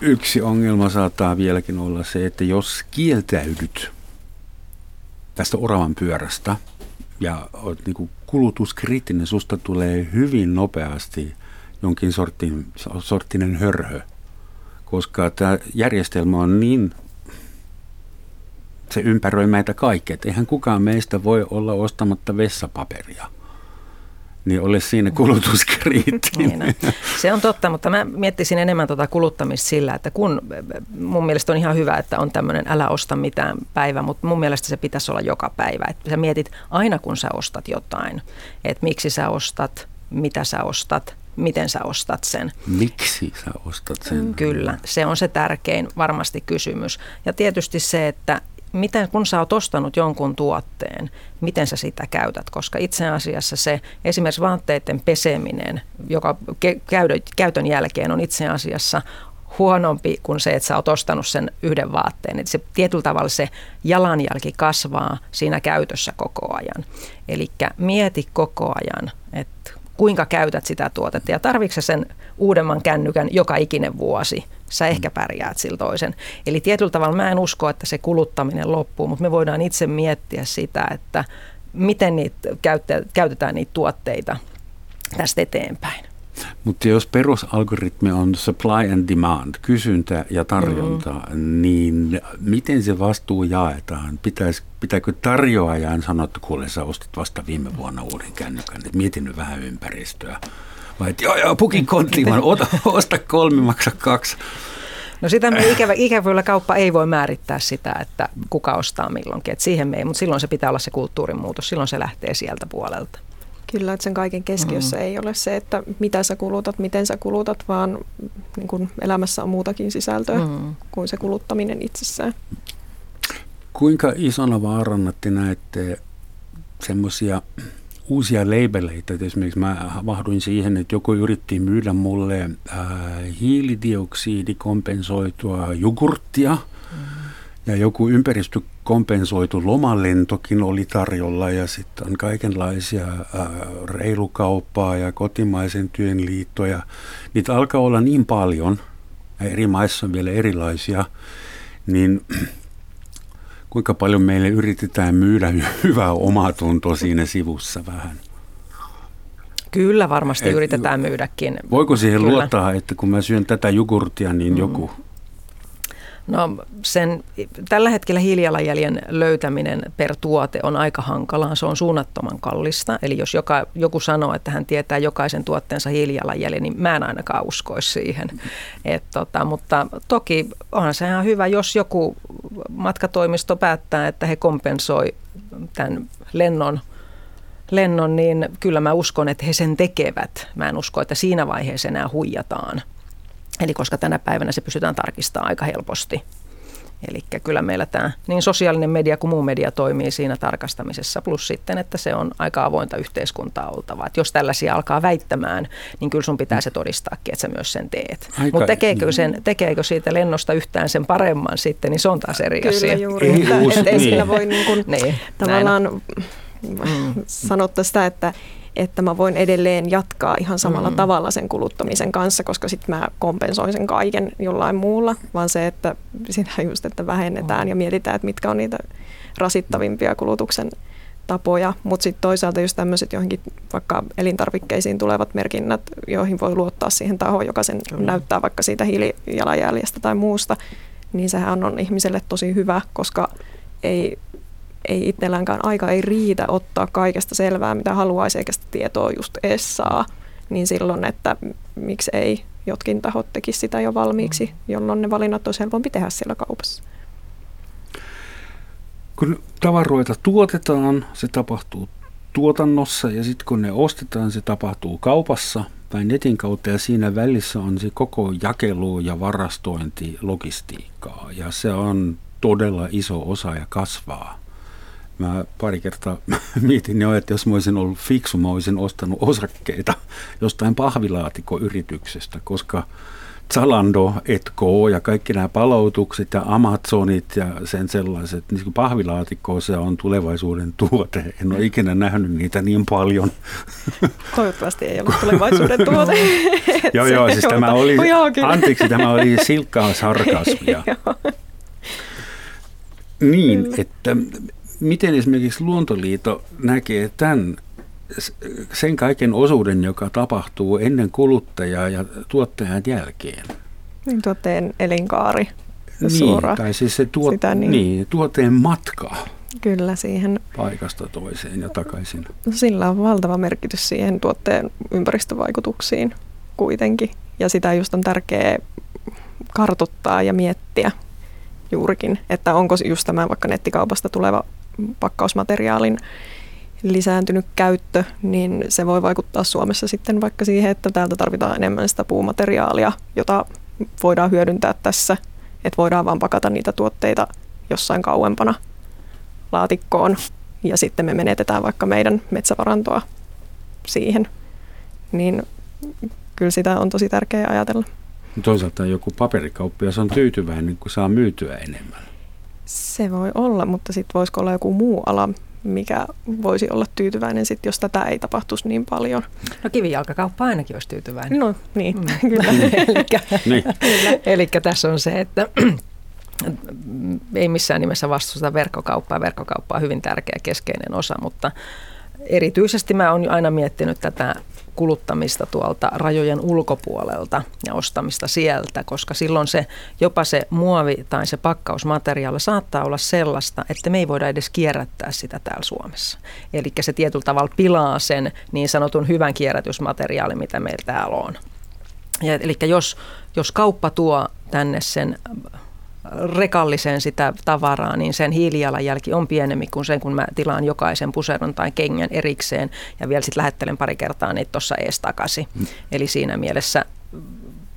Yksi ongelma saattaa vieläkin olla se, että jos kieltäydyt tästä oravan pyörästä ja olet niin kuin kulutuskriittinen, susta tulee hyvin nopeasti jonkin sortin, sorttinen hörhö. Koska tämä järjestelmä on niin, se ympäröi meitä kaikkea, että eihän kukaan meistä voi olla ostamatta vessapaperia. Niin ole siinä kulutuskriittinen. Se on totta, mutta mä miettisin enemmän tuota kuluttamista sillä, että kun mun mielestä on ihan hyvä, että on tämmöinen älä osta mitään päivä, mutta mun mielestä se pitäisi olla joka päivä. Että sä mietit aina, kun sä ostat jotain, että miksi sä ostat, mitä sä ostat. Miten sä ostat sen? Miksi sä ostat sen? Kyllä, se on se tärkein varmasti kysymys. Ja tietysti se, että miten, kun sä oot ostanut jonkun tuotteen, miten sä sitä käytät? Koska itse asiassa se esimerkiksi vaatteiden peseminen, joka ke- käytön jälkeen on itse asiassa huonompi kuin se, että sä oot ostanut sen yhden vaatteen. Että se tietyllä tavalla se jalanjälki kasvaa siinä käytössä koko ajan. Eli mieti koko ajan, että kuinka käytät sitä tuotetta ja tarvitsetko sen uudemman kännykän joka ikinen vuosi? Sä ehkä pärjäät sillä toisen. Eli tietyllä tavalla mä en usko, että se kuluttaminen loppuu, mutta me voidaan itse miettiä sitä, että miten niitä käytetään niitä tuotteita tästä eteenpäin. Mutta jos perusalgoritmi on supply and demand, kysyntä ja tarjonta, mm-hmm. niin miten se vastuu jaetaan? Pitäis, pitääkö tarjoajan sanoa, että kuule, sä ostit vasta viime vuonna uuden kännykän, että mietin nyt vähän ympäristöä. Vai että joo, joo, pukin konttiman, osta kolme, maksa kaksi. No sitä me ikävä, ikävillä kauppa ei voi määrittää sitä, että kuka ostaa milloinkin, että siihen me ei, mutta silloin se pitää olla se kulttuurimuutos, silloin se lähtee sieltä puolelta. Kyllä, että sen kaiken keskiössä mm. ei ole se, että mitä sä kulutat, miten sä kulutat, vaan niin kun elämässä on muutakin sisältöä mm. kuin se kuluttaminen itsessään. Kuinka isona vaarana te näette semmoisia uusia leibeleitä? Esimerkiksi mä vahduin siihen, että joku yritti myydä mulle hiilidioksidikompensoitua jogurttia mm. ja joku ympäristö kompensoitu lomalentokin oli tarjolla ja sitten on kaikenlaisia ää, reilukauppaa ja kotimaisen työn liittoja. Niitä alkaa olla niin paljon, ja eri maissa on vielä erilaisia, niin kuinka paljon meille yritetään myydä hyvää omatuntoa siinä sivussa vähän? Kyllä varmasti Et, yritetään myydäkin. Voiko siihen Kyllä. luottaa, että kun mä syön tätä jogurttia, niin mm. joku... No sen, tällä hetkellä hiilijalanjäljen löytäminen per tuote on aika hankalaa, se on suunnattoman kallista. Eli jos joka, joku sanoo, että hän tietää jokaisen tuotteensa hiilijalanjäljen, niin mä en ainakaan uskoisi siihen. Et tota, mutta toki onhan se ihan hyvä, jos joku matkatoimisto päättää, että he kompensoi tämän lennon. lennon, niin kyllä mä uskon, että he sen tekevät. Mä en usko, että siinä vaiheessa enää huijataan. Eli koska tänä päivänä se pystytään tarkistamaan aika helposti. Eli kyllä meillä tämä niin sosiaalinen media kuin muu media toimii siinä tarkastamisessa. Plus sitten, että se on aika avointa yhteiskuntaa oltava. Et jos tällaisia alkaa väittämään, niin kyllä sun pitää se todistaakin, että sä myös sen teet. Mutta tekeekö, tekeekö siitä lennosta yhtään sen paremman sitten, niin se on taas eri asia. Kyllä juuri. Ei, että, että ei sillä voi niin kuin niin, tavallaan sanottaa sitä, että että mä voin edelleen jatkaa ihan samalla mm. tavalla sen kuluttamisen kanssa, koska sitten mä kompensoin sen kaiken jollain muulla, vaan se, että sitä just, että vähennetään ja mietitään, että mitkä on niitä rasittavimpia kulutuksen tapoja, mutta sitten toisaalta just tämmöiset johonkin vaikka elintarvikkeisiin tulevat merkinnät, joihin voi luottaa siihen tahoon, joka sen mm. näyttää vaikka siitä hiilijalanjäljestä tai muusta, niin sehän on ihmiselle tosi hyvä, koska ei... Ei itselläänkaan aika ei riitä ottaa kaikesta selvää, mitä haluaisi, eikä sitä tietoa just edes saa. Niin silloin, että miksi ei jotkin tahot tekisi sitä jo valmiiksi, jolloin ne valinnat olisi helpompi tehdä siellä kaupassa. Kun tavaroita tuotetaan, se tapahtuu tuotannossa ja sitten kun ne ostetaan, se tapahtuu kaupassa tai netin kautta ja siinä välissä on se koko jakelu ja varastointi logistiikkaa ja se on todella iso osa ja kasvaa. Mä pari kertaa mietin jo, että jos mä olisin ollut fiksu, mä olisin ostanut osakkeita jostain pahvilaatikoyrityksestä, koska Zalando, Etko ja kaikki nämä palautukset ja Amazonit ja sen sellaiset, niin pahvilaatikko se on tulevaisuuden tuote. En ole ikinä nähnyt niitä niin paljon. Toivottavasti ei ollut tulevaisuuden tuote. joo, joo, siis tämä oli, anteeksi, tämä oli silkkaa sarkasmia. niin, että... Miten esimerkiksi Luontoliitto näkee tämän, sen kaiken osuuden, joka tapahtuu ennen kuluttajaa ja tuottajan jälkeen? Niin tuotteen elinkaari. Suora. Niin, tai siis se tuot, Sitä, niin. Niin, tuotteen matka. Kyllä siihen. Paikasta toiseen ja takaisin. Sillä on valtava merkitys siihen tuotteen ympäristövaikutuksiin kuitenkin. Ja sitä just on tärkeää kartoittaa ja miettiä. Juurikin, että onko just tämä vaikka nettikaupasta tuleva pakkausmateriaalin lisääntynyt käyttö, niin se voi vaikuttaa Suomessa sitten vaikka siihen, että täältä tarvitaan enemmän sitä puumateriaalia, jota voidaan hyödyntää tässä, että voidaan vaan pakata niitä tuotteita jossain kauempana laatikkoon ja sitten me menetetään vaikka meidän metsävarantoa siihen, niin kyllä sitä on tosi tärkeää ajatella. Toisaalta joku paperikauppias on tyytyväinen, kun saa myytyä enemmän. Se voi olla, mutta sitten voisiko olla joku muu ala, mikä voisi olla tyytyväinen, sit, jos tätä ei tapahtuisi niin paljon. No kivijalkakauppa ainakin olisi tyytyväinen. No niin, mm. kyllä. Elikkä, niin. Elikkä tässä on se, että ei missään nimessä vastusta verkkokauppaa. Verkkokauppa on hyvin tärkeä keskeinen osa, mutta erityisesti mä oon aina miettinyt tätä kuluttamista tuolta rajojen ulkopuolelta ja ostamista sieltä, koska silloin se, jopa se muovi tai se pakkausmateriaali saattaa olla sellaista, että me ei voida edes kierrättää sitä täällä Suomessa. Eli se tietyllä tavalla pilaa sen niin sanotun hyvän kierrätysmateriaalin, mitä meillä täällä on. Eli jos, jos kauppa tuo tänne sen rekallisen sitä tavaraa, niin sen hiilijalanjälki on pienempi kuin sen, kun mä tilaan jokaisen puseron tai kengän erikseen ja vielä sitten lähettelen pari kertaa niitä tuossa ees takaisin. Mm. Eli siinä mielessä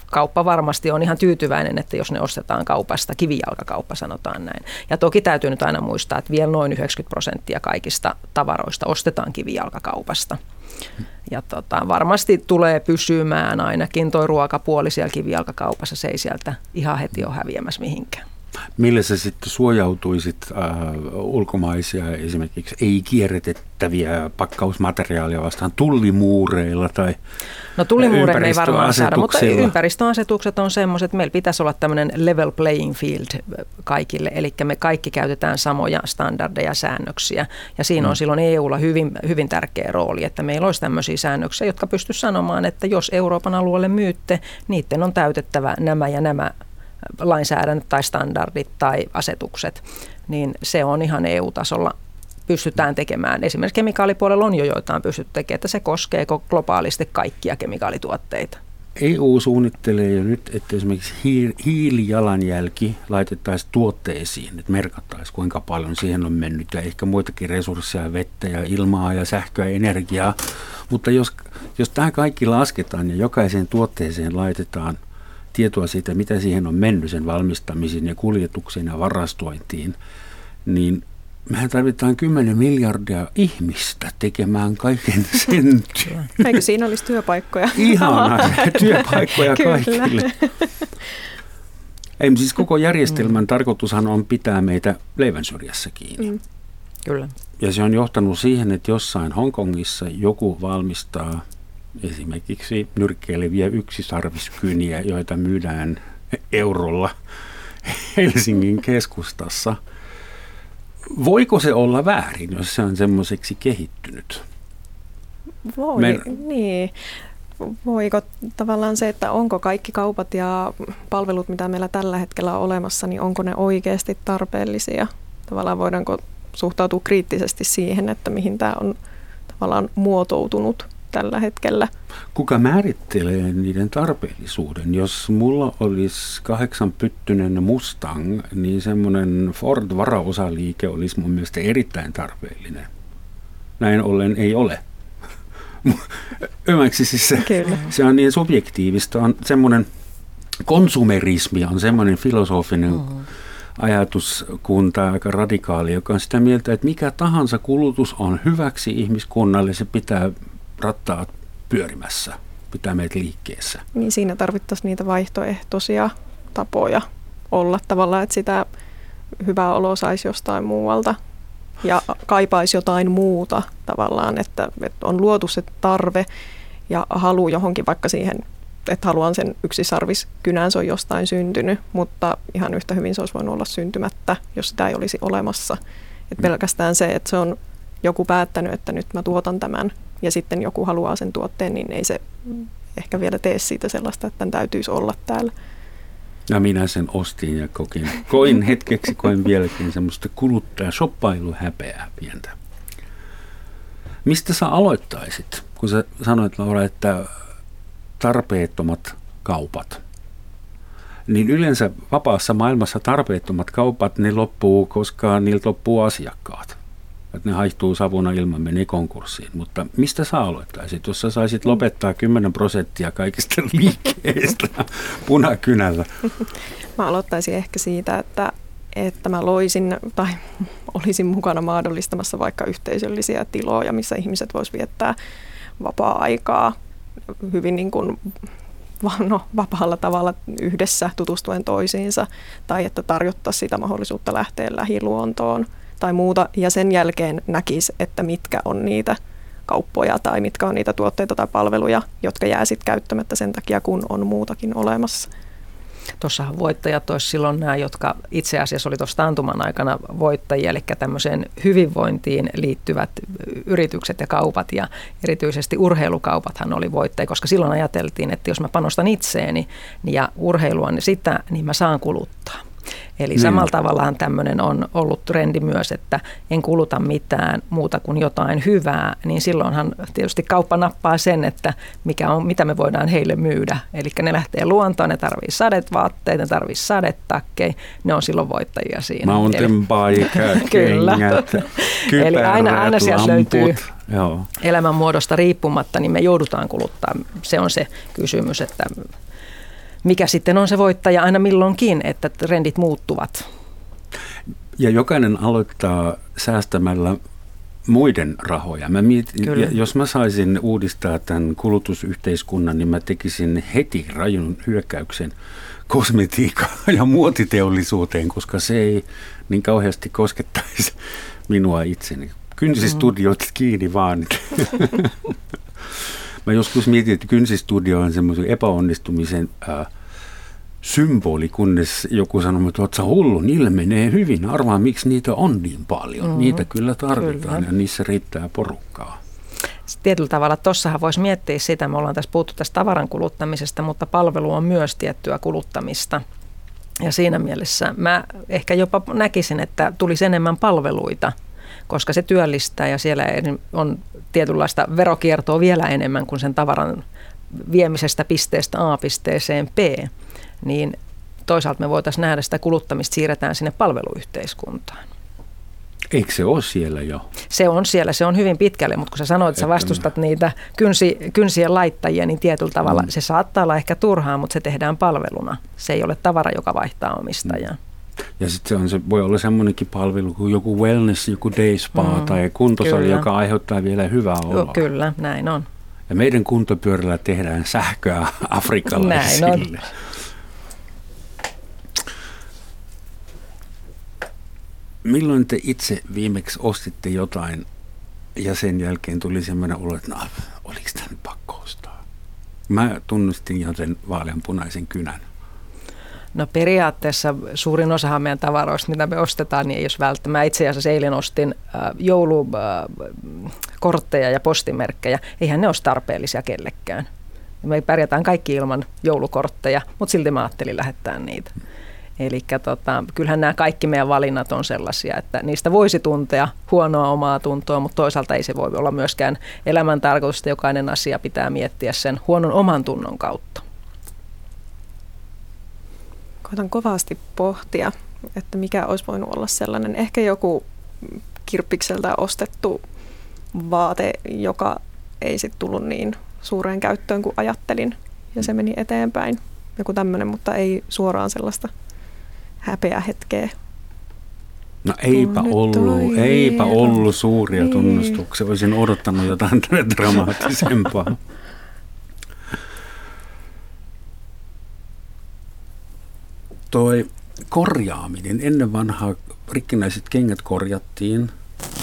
kauppa varmasti on ihan tyytyväinen, että jos ne ostetaan kaupasta, kivijalkakauppa sanotaan näin. Ja toki täytyy nyt aina muistaa, että vielä noin yhdeksänkymmentä prosenttia kaikista tavaroista ostetaan kivijalkakaupasta. Ja tota, varmasti tulee pysymään ainakin tuo ruokapuoli siellä kivijalkakaupassa, se ei sieltä ihan heti ole häviämässä mihinkään. Millä sä sitten suojautuisit äh, ulkomaisia esimerkiksi ei-kierrätettäviä pakkausmateriaaleja vastaan tullimuureilla tai no tullimuureilla ei varmaan saada, mutta ympäristöasetukset on semmoiset, että meillä pitäisi olla tämmöinen level playing field kaikille, eli me kaikki käytetään samoja standardeja, säännöksiä ja siinä on silloin E U:lla hyvin, hyvin tärkeä rooli, että meillä olisi tämmöisiä säännöksiä, jotka pystyy sanomaan, että jos Euroopan alueelle myytte, niiden on täytettävä nämä ja nämä lainsäädännöt tai standardit tai asetukset, niin se on ihan E U-tasolla pystytään tekemään. Esimerkiksi kemikaalipuolella on jo joitain pystytty tekemään, että se koskee globaalisti kaikkia kemikaalituotteita. E U suunnittelee jo nyt, että esimerkiksi hiilijalanjälki laitettaisiin tuotteisiin, että merkattaisiin kuinka paljon siihen on mennyt ja ehkä muitakin resursseja, vettä ja ilmaa ja sähköä ja energiaa, mutta jos, jos tämä kaikki lasketaan ja jokaiseen tuotteeseen laitetaan tietoa siitä, mitä siihen on mennyt sen valmistamiseen ja kuljetukseen ja varastointiin, niin mehän tarvitaan kymmenen miljardia ihmistä tekemään kaiken sen. Eikö siinä olisi työpaikkoja? Ihanaa, työpaikkoja kaikille. Ei, siis koko järjestelmän mm. tarkoitushan on pitää meitä leivän syrjässä kiinni. Mm. Kyllä. Ja se on johtanut siihen, että jossain Hongkongissa joku valmistaa esimerkiksi nyrkkeileviä yksisarviskyniä, joita myydään eurolla Helsingin keskustassa. Voiko se olla väärin, jos se on semmoiseksi kehittynyt? Voi, Me... niin. Voiko tavallaan se, että onko kaikki kaupat ja palvelut, mitä meillä tällä hetkellä on olemassa, niin onko ne oikeasti tarpeellisia? Tavallaan voidaanko suhtautua kriittisesti siihen, että mihin tämä on tavallaan muotoutunut tällä hetkellä? Kuka määrittelee niiden tarpeellisuuden? Jos mulla olisi kahdeksanpyttyinen Mustang, niin semmoinen Ford-varaosaliike olisi mun mielestä erittäin tarpeellinen. Näin ollen ei ole. Ymmärrätkö siis se, se on niin subjektiivista, on semmoinen konsumerismi, on semmoinen filosofinen mm. ajatuskunta, aika radikaali, joka on sitä mieltä, että mikä tahansa kulutus on hyväksi ihmiskunnalle, se pitää rattaat pyörimässä, pitää meitä liikkeessä. Niin siinä tarvittaisiin niitä vaihtoehtoisia tapoja olla tavallaan, että sitä hyvää oloa saisi jostain muualta. Ja kaipaisi jotain muuta tavallaan, että, että on luotu se tarve ja halu johonkin, vaikka siihen, että haluan sen yksisarviskynän, se on jostain syntynyt, mutta ihan yhtä hyvin se olisi voinut olla syntymättä, jos sitä ei olisi olemassa. Että pelkästään se, että se on joku päättänyt, että nyt mä tuotan tämän ja sitten joku haluaa sen tuotteen, niin ei se ehkä vielä tee siitä sellaista, että tämän täytyisi olla täällä. Ja minä sen ostin ja kokin. Koin hetkeksi, koin vieläkin semmoista kuluttaja-shoppailuhäpeää pientä. Mistä sä aloittaisit, kun sä sanoit, Laura, että tarpeettomat kaupat? Niin yleensä vapaassa maailmassa tarpeettomat kaupat, ne loppuu, koska niiltä loppuu asiakkaat. Että ne haihtuu savuna ilman, menee konkurssiin. Mutta mistä sä aloittaisit, jos sä saisit lopettaa kymmenen prosenttia kaikista liikkeistä punakynällä? Mä aloittaisin ehkä siitä, että, että mä loisin tai olisin mukana mahdollistamassa vaikka yhteisöllisiä tiloja, missä ihmiset vois viettää vapaa-aikaa hyvin niin kuin, no, vapaalla tavalla yhdessä tutustuen toisiinsa. Tai että tarjottaisiin sitä mahdollisuutta lähteä lähiluontoon tai muuta, ja sen jälkeen näkisi, että mitkä on niitä kauppoja tai mitkä on niitä tuotteita tai palveluja, jotka jää sitten käyttämättä sen takia, kun on muutakin olemassa. Tuossahan voittajat olisi silloin nämä, jotka itse asiassa oli tuossa taantuman aikana voittajia, eli tämmöiseen hyvinvointiin liittyvät yritykset ja kaupat, ja erityisesti urheilukaupathan oli voittajia, koska silloin ajateltiin, että jos mä panostan itseeni ja urheilua, niin sitä, niin mä saan kuluttaa. Eli niin. Samalla tavallaan tämmöinen on ollut trendi myös, että en kuluta mitään muuta kuin jotain hyvää, niin silloinhan tietysti kauppa nappaa sen, että mikä on, mitä me voidaan heille myydä. Eli ne lähtee luontoon, ne tarvii sadevaatteita, ne tarvii sadetakkeja, ne on silloin voittajia siinä. Mountain bike, kengät, kypärät, eli aina, aina sieltä löytyy. Joo. Elämänmuodosta riippumatta, niin me joudutaan kuluttaa. Se on se kysymys, että mikä sitten on se voittaja aina milloinkin, että trendit muuttuvat. Ja jokainen aloittaa säästämällä muiden rahoja. Mä mietin, jos mä saisin uudistaa tämän kulutusyhteiskunnan, niin mä tekisin heti rajun hyökkäyksen kosmetiikkaan ja muotiteollisuuteen, koska se ei niin kauheasti koskettaisi minua itseni. Kynsistudiot kiinni vaan. Mä joskus mietin, että kynsistudio on semmoisen epäonnistumisen ää, symboli, kunnes joku sanoi, että oot sä hullu, niillä menee hyvin. Arvaa, miksi niitä on niin paljon. Mm-hmm. Niitä kyllä tarvitaan kyllä. Ja niissä riittää porukkaa. Tietyllä tavalla tuossahan voisi miettiä sitä, me ollaan tässä puhuttu tästä tavaran kuluttamisesta, mutta palvelu on myös tiettyä kuluttamista. Ja siinä mielessä mä ehkä jopa näkisin, että tulisi enemmän palveluita, koska se työllistää ja siellä on tietynlaista verokiertoa vielä enemmän kuin sen tavaran viemisestä pisteestä A pisteeseen B, niin toisaalta me voitaisiin nähdä sitä kuluttamista siirretään sinne palveluyhteiskuntaan. Eikö se ole siellä jo? Se on siellä, se on hyvin pitkälle, mutta kun sä sanoit, että sä vastustat niitä kynsi, kynsien laittajia, niin tietyllä tavalla mm. se saattaa olla ehkä turhaa, mutta se tehdään palveluna. Se ei ole tavara, joka vaihtaa omistajaa. Ja sitten se voi olla semmoinenkin palvelu kuin joku wellness, joku day spa mm. tai kuntosali, kyllä, joka aiheuttaa vielä hyvää oloa. Kyllä, näin on. Ja meidän kuntopyörällä tehdään sähköä afrikkalaisille. Näin on. Milloin te itse viimeksi ostitte jotain ja sen jälkeen tuli semmoinen olo, että no, oliko tämän pakko ostaa? Mä tunnustin jo sen vaaleanpunaisen kynän. No periaatteessa suurin osahan meidän tavaroista, mitä me ostetaan, niin ei jos välttämättä. Mä itse asiassa eilen ostin äh, joulukortteja äh, ja postimerkkejä. Eihän ne olisi tarpeellisia kellekään. Me pärjätään kaikki ilman joulukortteja, mutta silti mä ajattelin lähettää niitä. Eli tota, kyllähän nämä kaikki meidän valinnat on sellaisia, että niistä voisi tuntea huonoa omaa tuntoa, mutta toisaalta ei se voi olla myöskään elämäntarkoitusta. Jokainen asia pitää miettiä sen huonon oman tunnon kautta. Koitan kovasti pohtia, että mikä olisi voinut olla sellainen. Ehkä joku kirppikseltä ostettu vaate, joka ei sitten tullut niin suureen käyttöön kuin ajattelin. Ja se meni eteenpäin. Joku tämmöinen, mutta ei suoraan sellaista häpeä hetkeä. No eipä ollut, eipä ollut suuria ei. tunnustuksia. Olisin odottanut jotain dramaattisempaa. Toi korjaaminen. Ennen vanhaa rikkinäiset kengät korjattiin.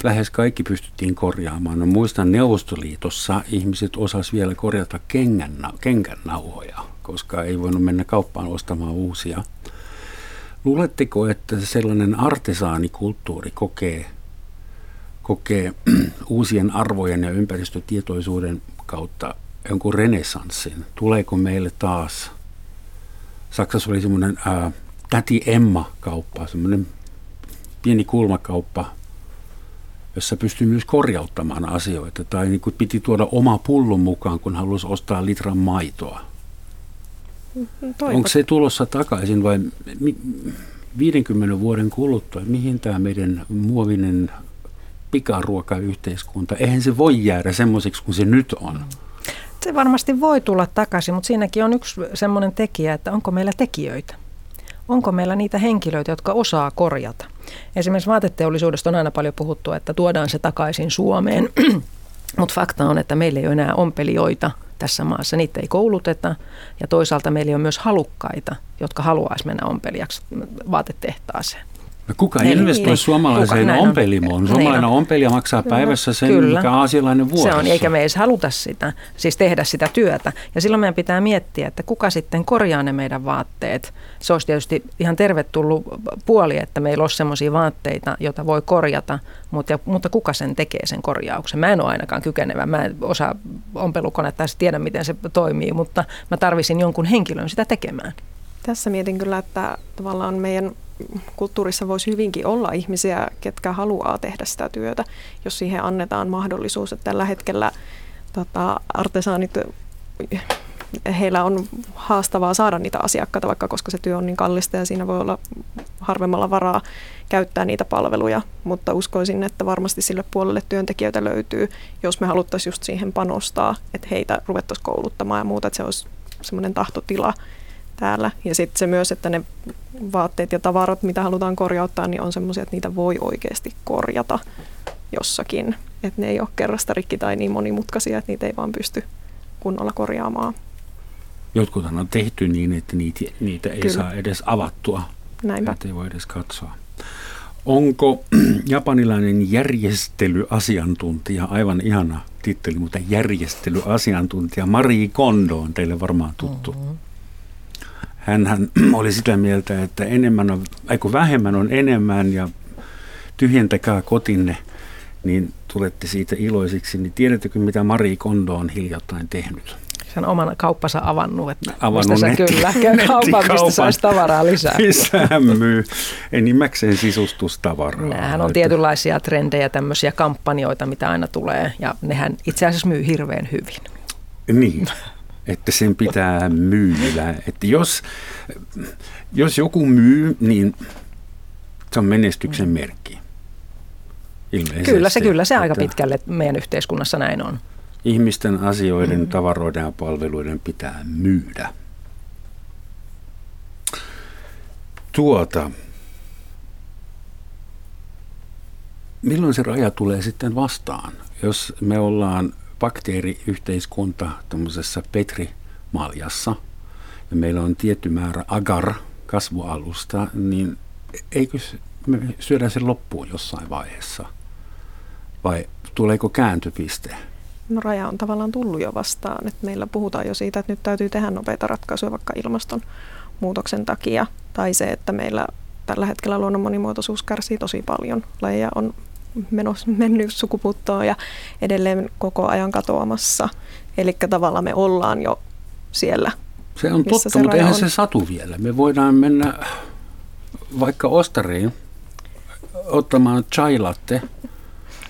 Lähes kaikki pystyttiin korjaamaan. No, muistan Neuvostoliitossa ihmiset osasivat vielä korjata kengännauhoja, koska ei voinut mennä kauppaan ostamaan uusia. Luuletteko, että sellainen artesaanikulttuuri kokee, kokee uusien arvojen ja ympäristötietoisuuden kautta jonkun renessanssin? Tuleeko meille taas? Saksassa oli semmoinen ää, Täti Emma-kauppa, semmoinen pieni kulmakauppa, jossa pystyi myös korjauttamaan asioita. Tai niin kuin piti tuoda oma pullon mukaan, kun halusi ostaa litran maitoa. Toipot. Onko se tulossa takaisin vai viidenkymmenen vuoden kuluttua, mihin tämä meidän muovinen pikaruokayhteiskunta, eihän se voi jäädä semmoiseksi kuin se nyt on? Se varmasti voi tulla takaisin, mutta siinäkin on yksi semmoinen tekijä, että onko meillä tekijöitä? Onko meillä niitä henkilöitä, jotka osaa korjata? Esimerkiksi vaateteollisuudesta on aina paljon puhuttu, että tuodaan se takaisin Suomeen, mutta fakta on, että meillä ei ole enää ompelijoita tässä maassa. Niitä ei kouluteta ja toisaalta meillä on myös halukkaita, jotka haluaisi mennä ompelijaksi vaatetehtaaseen. No kuka eli, investoi niin, suomalaiseen kuka, ompelimoon? On. Suomalainen on. Ompelija maksaa päivässä sen, kyllä, mikä aasialainen vuodessa. Se on, eikä me edes haluta sitä, siis tehdä sitä työtä. Ja silloin meidän pitää miettiä, että kuka sitten korjaa ne meidän vaatteet. Se olisi tietysti ihan tervetullut puoli, että meillä olisi sellaisia vaatteita, joita voi korjata, mutta, mutta kuka sen tekee sen korjauksen? Mä en ole ainakaan kykenevä, mä en osaa ompelukonetta ja tiedä, miten se toimii, mutta mä tarvisin jonkun henkilön sitä tekemään. Tässä mietin kyllä, että tavallaan meidän kulttuurissa voisi hyvinkin olla ihmisiä, ketkä haluaa tehdä sitä työtä, jos siihen annetaan mahdollisuus. Että tällä hetkellä tota, artesaanit, heillä on haastavaa saada niitä asiakkaita, vaikka koska se työ on niin kallista ja siinä voi olla harvemmalla varaa käyttää niitä palveluja. Mutta uskoisin, että varmasti sille puolelle työntekijöitä löytyy, jos me haluttaisiin just siihen panostaa, että heitä ruvettaisiin kouluttamaan ja muuta, että se olisi semmoinen tahtotila täällä. Ja sitten se myös, että ne vaatteet ja tavarat, mitä halutaan korjauttaa, niin on semmoisia, että niitä voi oikeasti korjata jossakin. Että ne ei ole kerrasta rikki tai niin monimutkaisia, että niitä ei vaan pysty kunnolla korjaamaan. Jotkuthan on tehty niin, että niitä, niitä ei, kyllä, saa edes avattua. Näinpä. Että ei voi edes katsoa. Onko japanilainen järjestelyasiantuntija, aivan ihana titteli, mutta järjestelyasiantuntija Mari Kondo on teille varmaan tuttu. Mm-hmm. Hänhän oli sitä mieltä, että enemmän on, aiku vähemmän on enemmän ja tyhjentäkää kotinne, niin tulette siitä iloisiksi. Niin tiedättekö, mitä Mari Kondo on hiljattain tehnyt? Sen oman kauppansa avannut, että avannut mistä netti, kyllä kaupan, mistä saisi tavaraa lisää. Lisää myy enimmäkseen sisustustavaraa. Nämähän on tietynlaisia trendejä, tämmöisiä kampanjoita, mitä aina tulee, ja nehän itse asiassa myy hirveän hyvin. Niin. Että sen pitää myydä. Että jos, jos joku myy, niin se on menestyksen merkki. Ilmeisesti. Kyllä se, kyllä se aika pitkälle meidän yhteiskunnassa näin on. Ihmisten asioiden, mm. tavaroiden ja palveluiden pitää myydä. Tuota, milloin se raja tulee sitten vastaan, jos me ollaan bakteeriyhteiskunta tämmöisessä petrimaljassa ja meillä on tietty määrä agar kasvualusta, niin eikö me syödään sen loppuun jossain vaiheessa vai tuleeko kääntöpiste? No, raja on tavallaan tullut jo vastaan, että meillä puhutaan jo siitä, että nyt täytyy tehdä nopeita ratkaisuja vaikka ilmastonmuutoksen takia tai se, että meillä tällä hetkellä luonnon monimuotoisuus kärsii tosi paljon. Lajeja on menos, mennyt sukupuuttoon ja edelleen koko ajan katoamassa. Eli tavallaan me ollaan jo siellä. Se on totta, se mutta eihän on. se satu vielä. Me voidaan mennä vaikka ostariin ottamaan chai latte,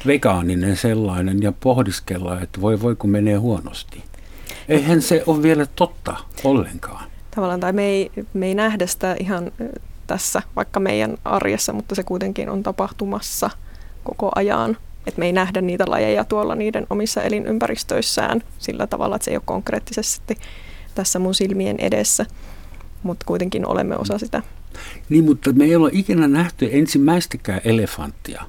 vegaaninen sellainen, ja pohdiskella, että voi voi kun menee huonosti. Eihän se ole vielä totta ollenkaan. Tavallaan tai me ei, me ei nähdä sitä ihan tässä vaikka meidän arjessa, mutta se kuitenkin on tapahtumassa koko ajan. Et me ei nähdä niitä lajeja tuolla niiden omissa elinympäristöissään sillä tavalla, että se ei ole konkreettisesti tässä mun silmien edessä, mutta kuitenkin olemme osa sitä. Niin, mutta me ei ole ikinä nähty ensimmäistäkään elefanttia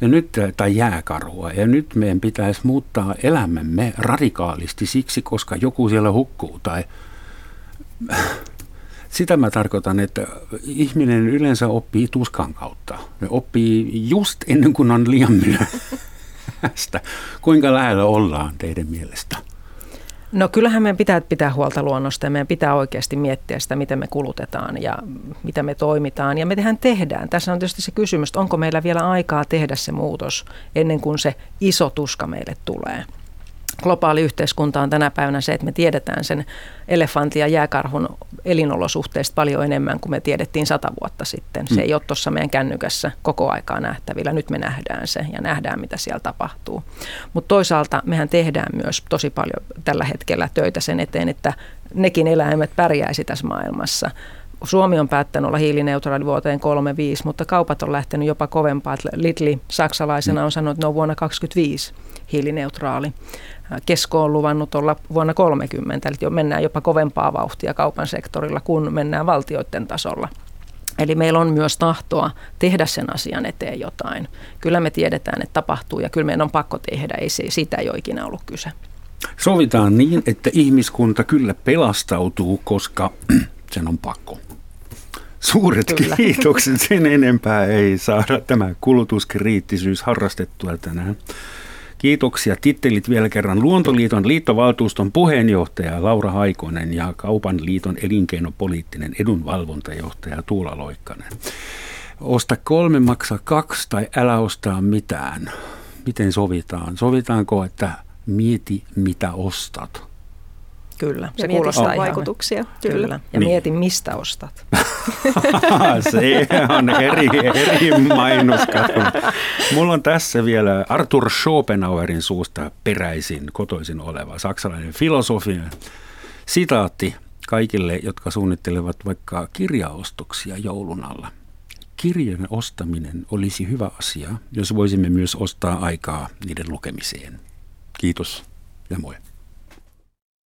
ja nyt, tai jääkarhua, ja nyt meidän pitäisi muuttaa elämämme radikaalisti siksi, koska joku siellä hukkuu tai... Sitä mä tarkoitan, että ihminen yleensä oppii tuskan kautta. Ne oppii just ennen kuin on liian myöhäistä. Kuinka lähellä ollaan teidän mielestä? No kyllähän meidän pitää pitää huolta luonnosta ja meidän pitää oikeasti miettiä sitä, miten me kulutetaan ja mitä me toimitaan. Ja me tehdään tehdään. Tässä on tietysti se kysymys, onko meillä vielä aikaa tehdä se muutos ennen kuin se iso tuska meille tulee. Globaali yhteiskunta on tänä päivänä se, että me tiedetään sen elefantin ja jääkarhun elinolosuhteista paljon enemmän kuin me tiedettiin sata vuotta sitten. Se ei ole tuossa meidän kännykässä koko aikaa nähtävillä. Nyt me nähdään se ja nähdään, mitä siellä tapahtuu. Mutta toisaalta mehän tehdään myös tosi paljon tällä hetkellä töitä sen eteen, että nekin eläimet pärjäisi tässä maailmassa. Suomi on päättänyt olla hiilineutraali vuoteen kolmekymmentäviisi, mutta kaupat on lähtenyt jopa kovempaa. Lidl saksalaisena on sanonut, että ne on vuonna kaksikymmentäviisi hiilineutraali. Kesko on luvannut olla vuonna kolmekymmentä, eli jo mennään jopa kovempaa vauhtia kaupan sektorilla, kun mennään valtioiden tasolla. Eli meillä on myös tahtoa tehdä sen asian eteen jotain. Kyllä me tiedetään, että tapahtuu ja kyllä meidän on pakko tehdä, ei se, sitä ei ole ikinä ollut kyse. Sovitaan niin, että ihmiskunta kyllä pelastautuu, koska sen on pakko. Suuret Kyllä. kiitokset, sen enempää ei saada tämä kulutuskriittisyys harrastettua tänään. Kiitoksia tittelit vielä kerran. Luontoliiton liittovaltuuston puheenjohtaja Laura Haikonen ja Kaupan liiton elinkeinopoliittinen edunvalvontajohtaja Tuula Loikkanen. Osta kolme, maksa kaksi tai älä ostaa mitään. Miten sovitaan? Sovitaanko, että mieti mitä ostat? Kyllä, se kuulostaa vaikutuksia. Kyllä. Kyllä. Ja niin. Mieti, mistä ostat. Se on eri, eri mainoskatun. Mulla on tässä vielä Arthur Schopenhauerin suusta peräisin, kotoisin oleva saksalainen filosofi. Sitaatti kaikille, jotka suunnittelevat vaikka kirjaostoksia joulun alla. Kirjan ostaminen olisi hyvä asia, jos voisimme myös ostaa aikaa niiden lukemiseen. Kiitos ja moi.